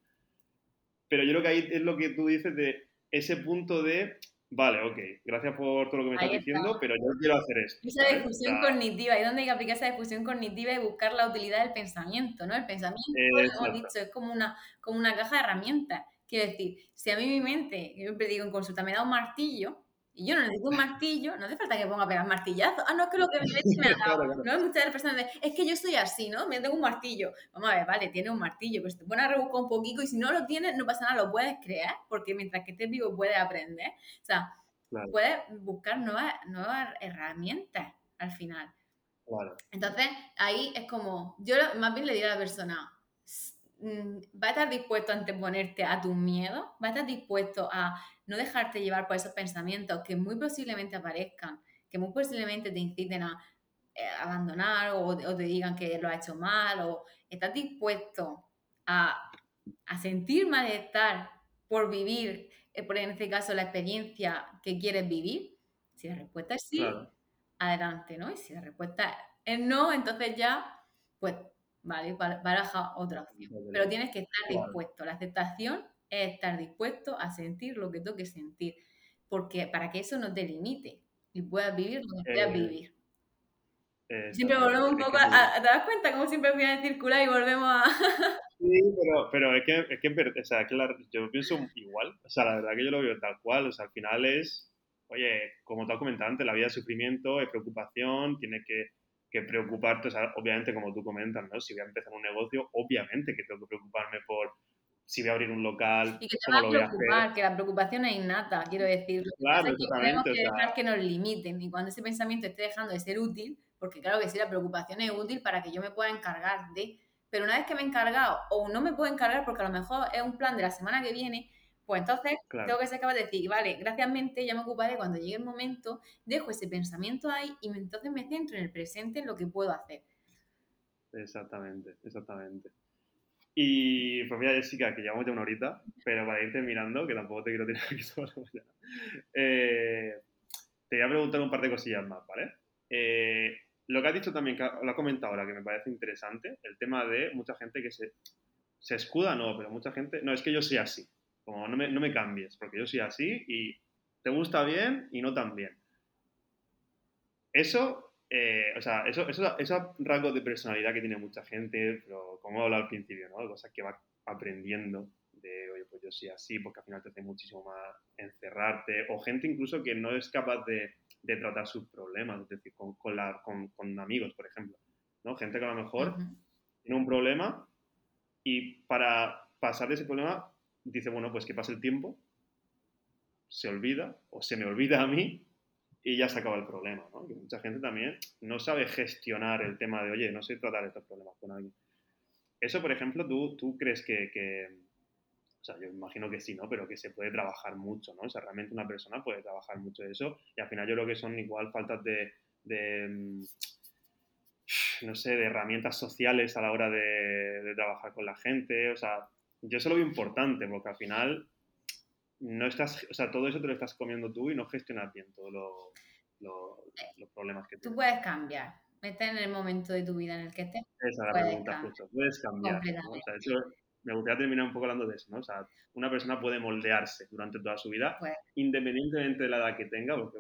pero yo creo que ahí es lo que tú dices de ese punto de, vale, ok, gracias por todo lo que me ahí estás está. diciendo, pero yo quiero hacer esto. Esa ¿vale? discusión está. cognitiva, ¿y dónde hay que aplicar esa discusión cognitiva y buscar la utilidad del pensamiento, ¿no? El pensamiento, como hemos dicho, es como una, como una caja de herramientas. Quiero decir, si a mí mi mente, yo siempre digo en consulta, me da un martillo, y yo no necesito un martillo, no hace falta que ponga a pegar martillazos. Ah, no, es que lo que me ves me ha dado. Claro, claro. ¿No? Muchas de las personas dicen, es que yo soy así, ¿no? Me tengo un martillo. Vamos a ver, vale, tiene un martillo, pero si te pones a rebuscar un poquito y si no lo tienes, no pasa nada, lo puedes crear, porque mientras que estés vivo puedes aprender. O sea, claro. puedes buscar nuevas, nuevas herramientas al final. Claro. Entonces, ahí es como, yo más bien le digo a la persona, ¿vas a estar dispuesto a anteponerte a tus miedos? ¿Vas a estar dispuesto a no dejarte llevar por esos pensamientos que muy posiblemente aparezcan, que muy posiblemente te inciten a eh, abandonar o, o te digan que lo has hecho mal? ¿O estás dispuesto a, a sentir malestar por vivir, eh, por en este caso, la experiencia que quieres vivir? Si la respuesta es sí, claro. adelante, ¿no? Y si la respuesta es no, entonces ya, pues... Vale, baraja otra opción. Pero tienes que estar dispuesto. La aceptación es estar dispuesto a sentir lo que toque sentir. Porque para que eso no te limite y puedas vivir lo que eh, quieras vivir. Eh, siempre volvemos un poco a, a... ¿Te das cuenta? Como siempre viene circular y volvemos a... Sí, pero, pero es que, es que, o sea, que la, yo pienso igual. O sea, la verdad que yo lo veo tal cual. O sea, al final es... Oye, como te has comentado antes, la vida es sufrimiento, es preocupación, tienes que... que preocuparte, o sea, obviamente, como tú comentas, ¿no? Si voy a empezar un negocio, obviamente que tengo que preocuparme por si voy a abrir un local, y que te vas a preocupar, que la preocupación es innata, quiero decir. Claro, es que tenemos que dejar, o sea... que nos limiten, y cuando ese pensamiento esté dejando de ser útil, porque claro que sí, la preocupación es útil para que yo me pueda encargar de, pero una vez que me he encargado, o no me puedo encargar porque a lo mejor es un plan de la semana que viene, pues entonces claro. tengo que ser capaz de decir, vale, gracias mente, ya me ocuparé cuando llegue el momento, dejo ese pensamiento ahí y entonces me centro en el presente, en lo que puedo hacer. Exactamente, exactamente. Y pues mira, Jessica, que llevamos ya una horita, pero para ir terminando, que tampoco te quiero tirar aquí toda la mañana, eh, te voy a preguntar un par de cosillas más, ¿vale? Eh, lo que has dicho también, que lo has comentado ahora, que me parece interesante, el tema de mucha gente que se, se escuda, no, pero mucha gente, no, es que yo soy así. Como no me, no me cambies, porque yo soy así y te gusta bien y no tan bien. Eso, eh, o sea, esos eso, eso rasgos de personalidad que tiene mucha gente, pero como he hablado al principio, ¿no? Cosas que vas aprendiendo de, oye, pues yo soy así, porque al final te hace muchísimo más encerrarte, o gente incluso que no es capaz de, de tratar sus problemas, es decir, con, con, la, con, con amigos, por ejemplo, ¿no? Gente que a lo mejor uh-huh. tiene un problema y para pasar de ese problema... dice, bueno, pues que pase el tiempo, se olvida, o se me olvida a mí, y ya se acaba el problema, ¿no? Que mucha gente también no sabe gestionar el tema de, oye, no sé tratar estos problemas con alguien. Eso, por ejemplo, tú, tú crees que, que, o sea, yo imagino que sí, ¿no? Pero que se puede trabajar mucho, ¿no? O sea, realmente una persona puede trabajar mucho eso, y al final yo creo que son igual faltas de... de no sé, de herramientas sociales a la hora de, de trabajar con la gente, o sea... Yo eso lo veo importante, porque al final no estás, o sea, todo eso te lo estás comiendo tú y no gestionas bien todos lo, lo, los problemas que tienes. Tú puedes cambiar, estás en el momento de tu vida en el que estés. Esa es la pregunta, justo. Puedes cambiar, ¿no? O sea, eso, me gustaría terminar un poco hablando de eso, ¿no? O sea, una persona puede moldearse durante toda su vida, pues, independientemente de la edad que tenga. Porque...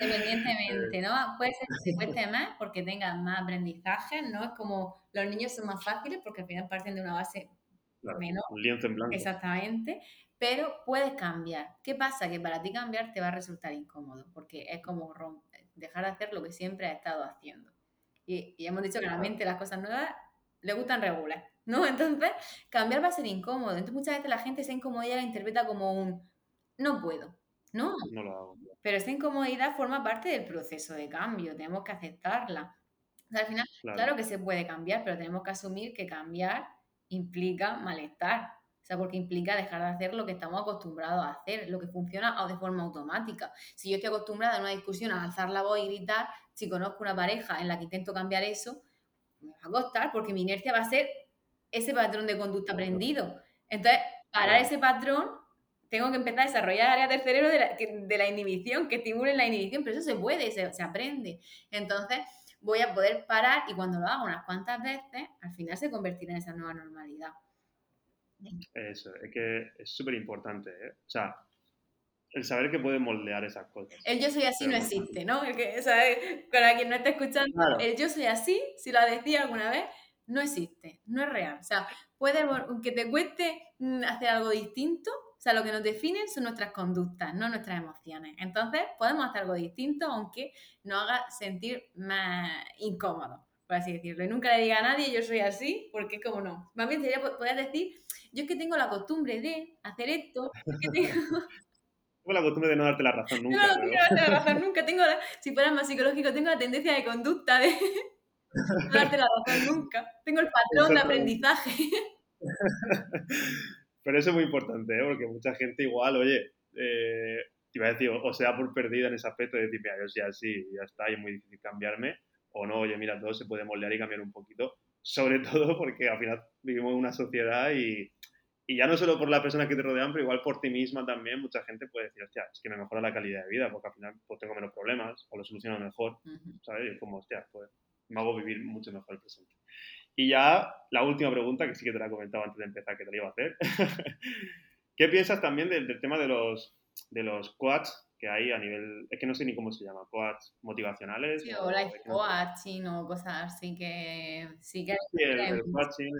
Independientemente, ¿no? Puede ser que se cueste más porque tengan más aprendizaje, ¿no? Es como los niños son más fáciles porque al final parten de una base... Claro, menos, un lienzo en blanco. Exactamente, pero puedes cambiar. ¿Qué pasa? Que para ti cambiar te va a resultar incómodo, porque es como romper, dejar de hacer lo que siempre has estado haciendo. Y, y hemos dicho que realmente las cosas nuevas le gustan regular, ¿no? Entonces, cambiar va a ser incómodo. Entonces, muchas veces la gente esa incomodidad la interpreta como un no puedo, ¿no? No lo hago. Pero esa incomodidad forma parte del proceso de cambio, tenemos que aceptarla. O sea, al final, claro. claro que se puede cambiar, pero tenemos que asumir que cambiar implica malestar, o sea, porque implica dejar de hacer lo que estamos acostumbrados a hacer, lo que funciona de forma automática. Si yo estoy acostumbrada en una discusión a alzar la voz y gritar, si conozco una pareja en la que intento cambiar eso, me va a costar porque mi inercia va a ser ese patrón de conducta aprendido. Entonces, para ese patrón, tengo que empezar a desarrollar áreas del cerebro de la, de la inhibición, que estimulen la inhibición, pero eso se puede, se, se aprende. Entonces, voy a poder parar y cuando lo hago unas cuantas veces, al final se convertirá en esa nueva normalidad. Eso, es que es súper importante, ¿eh? O sea, el saber que puede moldear esas cosas. El yo soy así pero no existe, ¿no? El que, o sea, para quien no esté escuchando, claro. El yo soy así, si lo decía alguna vez, no existe, no es real. O sea, puede que te cueste hacer algo distinto, o sea, lo que nos definen son nuestras conductas, no nuestras emociones. Entonces, podemos hacer algo distinto aunque nos haga sentir más incómodo, por así decirlo. Y nunca le diga a nadie yo soy así, porque como no. Más bien sería poder decir, yo es que tengo la costumbre de hacer esto, es que tengo... Tengo la costumbre de no darte la razón nunca. No, no tengo darte la razón nunca. Tengo la, si fuera más psicológico, tengo la tendencia de conducta de no darte la razón nunca. Tengo el patrón de aprendizaje. Pero eso es muy importante, ¿eh? Porque mucha gente igual, oye, eh, te iba a decir, o, o sea, por perdida en ese aspecto de decir, mira, yo soy así, ya está, y es muy difícil cambiarme. O no, oye, mira, todo se puede moldear y cambiar un poquito. Sobre todo porque al final vivimos en una sociedad y... Y ya no solo por las personas que te rodean, pero igual por ti misma también, mucha gente puede decir, hostia, es que me mejora la calidad de vida, porque al final pues tengo menos problemas, o lo soluciono mejor, uh-huh. ¿Sabes? Y es como, hostia, pues me hago vivir mucho mejor el presente. Y ya la última pregunta, que sí que te la he comentado antes de empezar, que te la iba a hacer. ¿Qué piensas también del, del tema de los, de los quads que hay a nivel, es que no sé ni cómo se llama, quads motivacionales? Sí, o, o life coaching o cosas así que... Sí, que sí el, el coaching,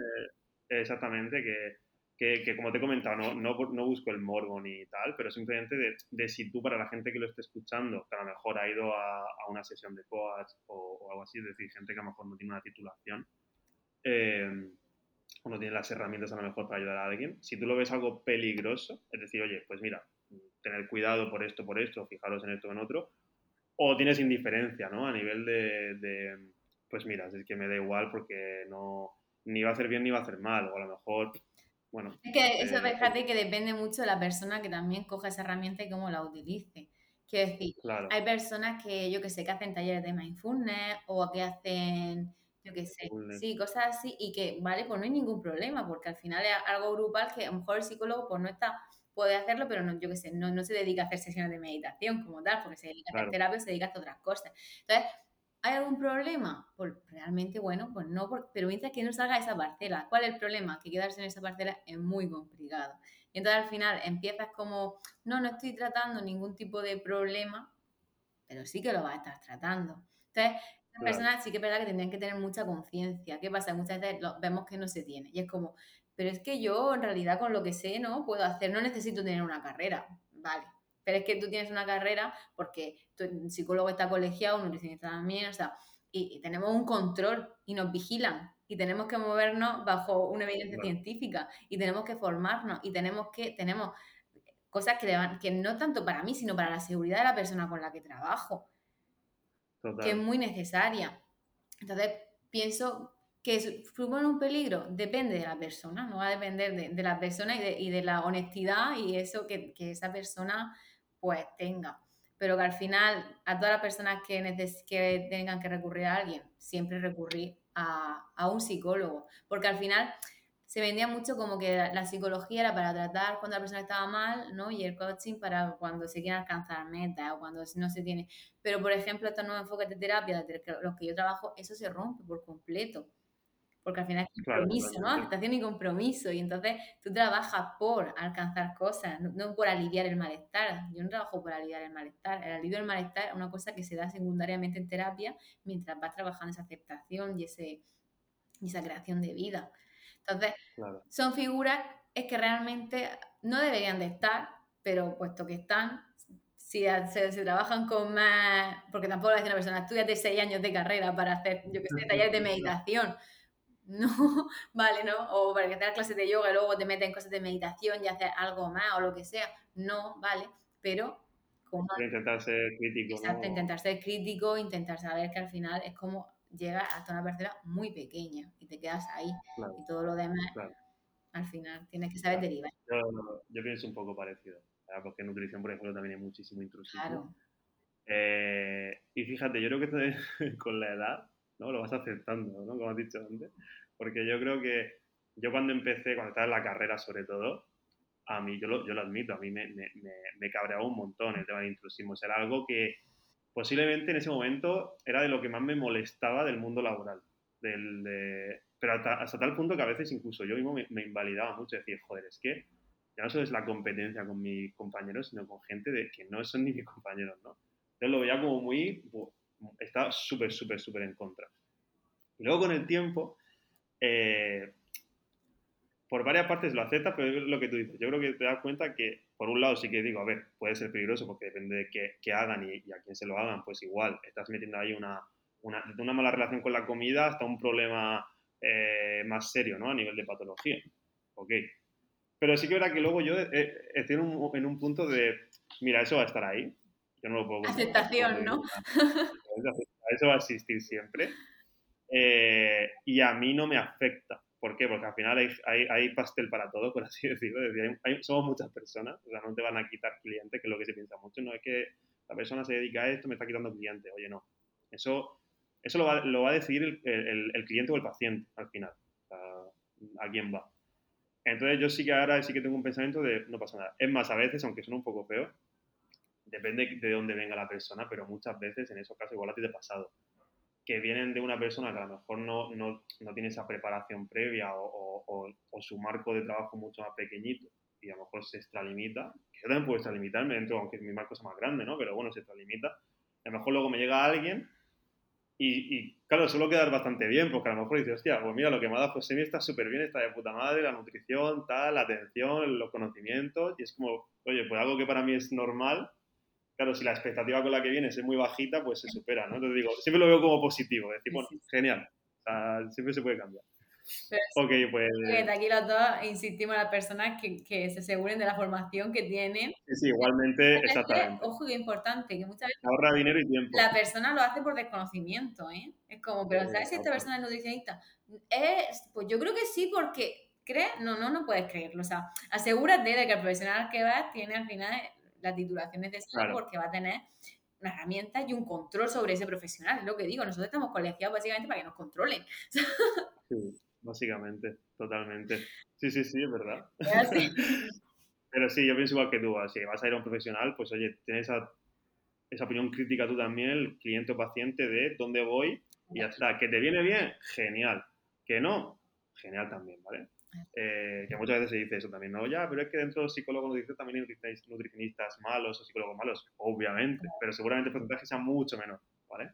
eh, exactamente, que... Que, que como te he comentado, no, no, no busco el morbo ni tal, pero simplemente de, de si tú, para la gente que lo esté escuchando, que a lo mejor ha ido a, a una sesión de coach o, o algo así, es decir, gente que a lo mejor no tiene una titulación eh, o no tiene las herramientas a lo mejor para ayudar a alguien, si tú lo ves algo peligroso, es decir, oye, pues mira, tener cuidado por esto, por esto, fijaros en esto o en otro, o tienes indiferencia, ¿no? A nivel de, de pues mira, es que me da igual porque no ni va a hacer bien ni va a hacer mal, o a lo mejor... Bueno, es que eso, fíjate, que depende mucho de la persona que también coja esa herramienta y cómo la utilice. Quiero decir, claro. Hay personas que, yo que sé, que hacen talleres de mindfulness o que hacen, yo que sé, sí, cosas así, y que, vale, pues no hay ningún problema, porque al final es algo grupal que a lo mejor el psicólogo pues no está, puede hacerlo, pero no, yo que sé, no, no se dedica a hacer sesiones de meditación como tal, porque se dedica claro. a hacer terapia, se dedica a hacer otras cosas. Entonces, ¿hay algún problema? Pues realmente, bueno, pues no, pero mientras que no salga esa parcela, ¿cuál es el problema? Que quedarse en esa parcela es muy complicado. Y entonces al final empiezas como, no, no estoy tratando ningún tipo de problema, pero sí que lo vas a estar tratando. Entonces, las personas sí que es verdad que tendrían que tener mucha conciencia. ¿Qué pasa? Muchas veces vemos que no se tiene. Y es como, pero es que yo en realidad con lo que sé no puedo hacer, no necesito tener una carrera, vale. Pero es que tú tienes una carrera porque tu psicólogo está colegiado, un nutricionista también, o sea, y, y tenemos un control y nos vigilan y tenemos que movernos bajo una evidencia bueno. científica y tenemos que formarnos y tenemos que, tenemos cosas que, que no tanto para mí, sino para la seguridad de la persona con la que trabajo, total. Que es muy necesaria. Entonces, pienso que supone un peligro, depende de la persona, no va a depender de, de la persona y de, y de la honestidad y eso que, que esa persona... pues tenga, pero que al final a todas las personas que, neces- que tengan que recurrir a alguien, siempre recurrir a, a un psicólogo, porque al final se vendía mucho como que la, la psicología era para tratar cuando la persona estaba mal, ¿no? Y el coaching para cuando se quieren alcanzar metas o cuando no se tiene, pero por ejemplo estos nuevos enfoques de terapia, de los que yo trabajo, eso se rompe por completo, porque al final es compromiso, claro, ¿no? Aceptación y compromiso, y entonces tú trabajas por alcanzar cosas, no, no por aliviar el malestar. Yo no trabajo por aliviar el malestar, el alivio del malestar es una cosa que se da secundariamente en terapia mientras vas trabajando esa aceptación y, ese, y esa creación de vida. Entonces, claro. Son figuras es que realmente no deberían de estar, pero puesto que están, si se, se trabajan con más, porque tampoco lo dice una persona, estudiate seis años de carrera para hacer, yo que sé, talleres de meditación. No, vale, ¿no? O para que te hagas clases de yoga y luego te meten cosas de meditación y hacer algo más o lo que sea. No, vale, pero... Como... Intentar ser crítico. Exacto, ¿no? Intentar ser crítico, intentar saber que al final es como llegas hasta una parcela muy pequeña y te quedas ahí. Claro, y todo lo demás, claro. Al final, tienes que saber claro. derivar. Yo, yo pienso un poco parecido, ¿verdad? Porque en nutrición, por ejemplo, también hay muchísimo intrusivo. Claro. Eh, y fíjate, yo creo que con la edad... ¿no? Lo vas aceptando, ¿no? Como has dicho antes, porque yo creo que yo cuando empecé, cuando estaba en la carrera sobre todo, a mí, yo lo, yo lo admito, a mí me, me, me, me cabreaba un montón el tema del intrusismo. O sea, era algo que posiblemente en ese momento era de lo que más me molestaba del mundo laboral. Del, de, pero hasta, hasta tal punto que a veces incluso yo mismo me, me invalidaba mucho. Decir, joder, es que ya no solo es la competencia con mis compañeros, sino con gente de, que no son ni mis compañeros, ¿no? Entonces lo veía como muy... Estaba súper, súper, súper en contra. Y luego con el tiempo... Eh, por varias partes lo aceptas, pero es lo que tú dices. Yo creo que te das cuenta que, por un lado, sí que digo, a ver, puede ser peligroso porque depende de qué, qué hagan y, y a quién se lo hagan, pues igual, estás metiendo ahí una, una, desde una mala relación con la comida hasta un problema eh, más serio, ¿no? A nivel de patología. Ok. Pero sí que es verdad que luego yo eh, estoy en un, en un punto de, mira, eso va a estar ahí. Yo no lo puedo... Aceptación, ¿no? Eso va a existir siempre. Eh, y a mí no me afecta. ¿Por qué? Porque al final hay, hay, hay pastel para todo, por así decirlo. Es decir, hay, hay, somos muchas personas, o sea, no te van a quitar clientes, que es lo que se piensa mucho. No es que la persona se dedica a esto, me está quitando clientes. Oye, no. Eso, eso lo, va, lo va a decidir el, el, el cliente o el paciente al final, o sea, a quién va. Entonces yo sí que ahora sí que tengo un pensamiento de no pasa nada. Es más, a veces, aunque suena un poco feo, depende de dónde venga la persona, pero muchas veces en esos casos igual a ti te ha pasado, que vienen de una persona que a lo mejor no, no, no tiene esa preparación previa o, o, o, o su marco de trabajo mucho más pequeñito y a lo mejor se extralimita, que yo también puedo extralimitarme dentro, aunque mi marco sea más grande, ¿no? Pero bueno, se extralimita. A lo mejor luego me llega alguien y, y claro, suelo quedar bastante bien, porque a lo mejor dices, hostia, pues mira, lo que me ha dado Josemi está súper bien, está de puta madre, la nutrición, tal, la atención, los conocimientos, y es como, oye, pues algo que para mí es normal. Claro, si la expectativa con la que vienes es muy bajita, pues se supera, ¿no? Entonces digo, siempre lo veo como positivo, decir, bueno, genial, o sea, siempre se puede cambiar. Pero ok, pues... De aquí los dos insistimos a las personas que, que se aseguren de la formación que tienen. Sí, sí, igualmente, exactamente. Ojo, que importante, que muchas veces... Ahorra dinero y tiempo. La persona lo hace por desconocimiento, ¿eh? Es como, pero ¿sabes si esta persona es nutricionista? Es, pues yo creo que sí, porque crees, no, no, no puedes creerlo, o sea, asegúrate de que el profesional que vas tiene al final... la titulación necesaria, claro, porque va a tener una herramienta y un control sobre ese profesional, es lo que digo, nosotros estamos colegiados básicamente para que nos controlen. Sí, básicamente, totalmente. Sí, sí, sí, es verdad. Sí. Pero sí, yo pienso igual que tú, si vas a ir a un profesional, pues oye, tienes esa, esa opinión crítica tú también, el cliente o paciente de dónde voy y hasta que te viene bien, genial, que no, genial también, ¿vale? Eh, que muchas veces se dice eso también, no, ya, pero es que dentro de los psicólogos nos dicen también nutricionistas malos o psicólogos malos, obviamente, pero seguramente el porcentaje sea mucho menor, ¿vale?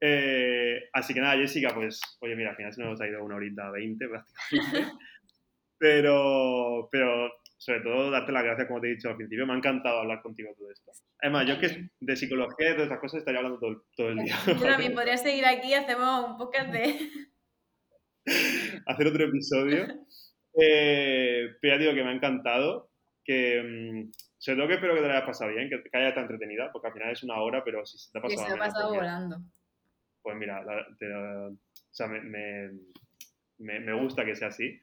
Eh, así que nada, Jessica, pues, oye, mira, al final se nos ha ido una horita veinte prácticamente, pero, pero sobre todo darte las gracias, como te he dicho al principio, me ha encantado hablar contigo todo esto. Además, yo que de psicología y de todas estas cosas estaría hablando todo, todo el día. Yo también podría seguir aquí y hacemos un podcast de... hacer otro episodio, eh, pero ya digo que me ha encantado, que sobre todo que espero que te lo hayas pasado bien, que, que haya estado entretenida, porque al final es una hora, pero si se te ha pasado, sí, se ha pasado menos, volando, pues mira, la, te, la, o sea, me, me, me, me gusta que sea así,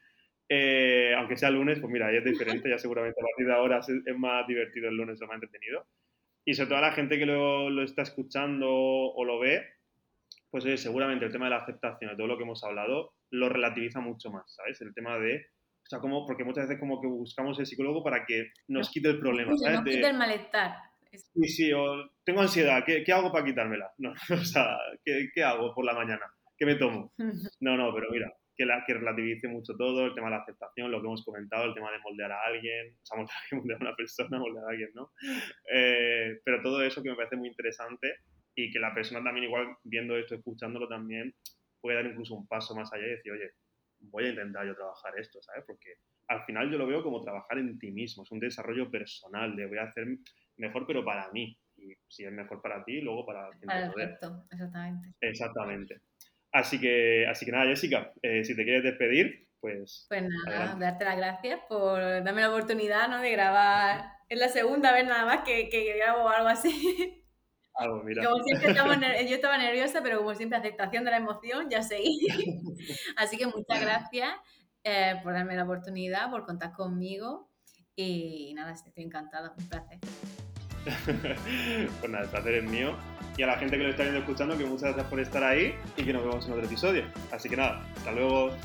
eh, aunque sea lunes, pues mira, ya es diferente, ya seguramente a partir de ahora es, es más divertido el lunes o más entretenido, y sobre todo a la gente que lo, lo está escuchando o lo ve, pues oye, seguramente el tema de la aceptación, de todo lo que hemos hablado, lo relativiza mucho más, ¿sabes? El tema de... O sea, como... Porque muchas veces como que buscamos el psicólogo para que nos no, quite el problema, ¿sabes? Nos quite de, el malestar. Sí, sí, o tengo ansiedad, ¿qué, qué hago para quitármela? No, o sea, ¿qué, ¿qué hago por la mañana? ¿Qué me tomo? No, no, pero mira, que, la, que relativice mucho todo, el tema de la aceptación, lo que hemos comentado, el tema de moldear a alguien, o sea, moldear a una persona, moldear a alguien, ¿no? Eh, pero todo eso que me parece muy interesante y que la persona también igual viendo esto, escuchándolo también, puede dar incluso un paso más allá y decir, oye, voy a intentar yo trabajar esto, ¿sabes? Porque al final yo lo veo como trabajar en ti mismo, es un desarrollo personal, de voy a hacer mejor, pero para mí. Y si es mejor para ti, luego para... Para el resto, exactamente. Exactamente. Así que, así que nada, Jessica, eh, si te quieres despedir, pues... Pues nada, adelante. Darte las gracias por darme la oportunidad, ¿no?, de grabar. Es la segunda vez nada más que, que grabo algo así. Algo, mira. Como siempre estaba ner- yo estaba nerviosa, pero como siempre aceptación de la emoción, ya seguí. Así que muchas gracias eh, por darme la oportunidad, por contar conmigo y nada, estoy encantada, un placer. Pues nada, el placer es mío y a la gente que lo está viendo escuchando, que muchas gracias por estar ahí y que nos vemos en otro episodio. Así que nada, hasta luego.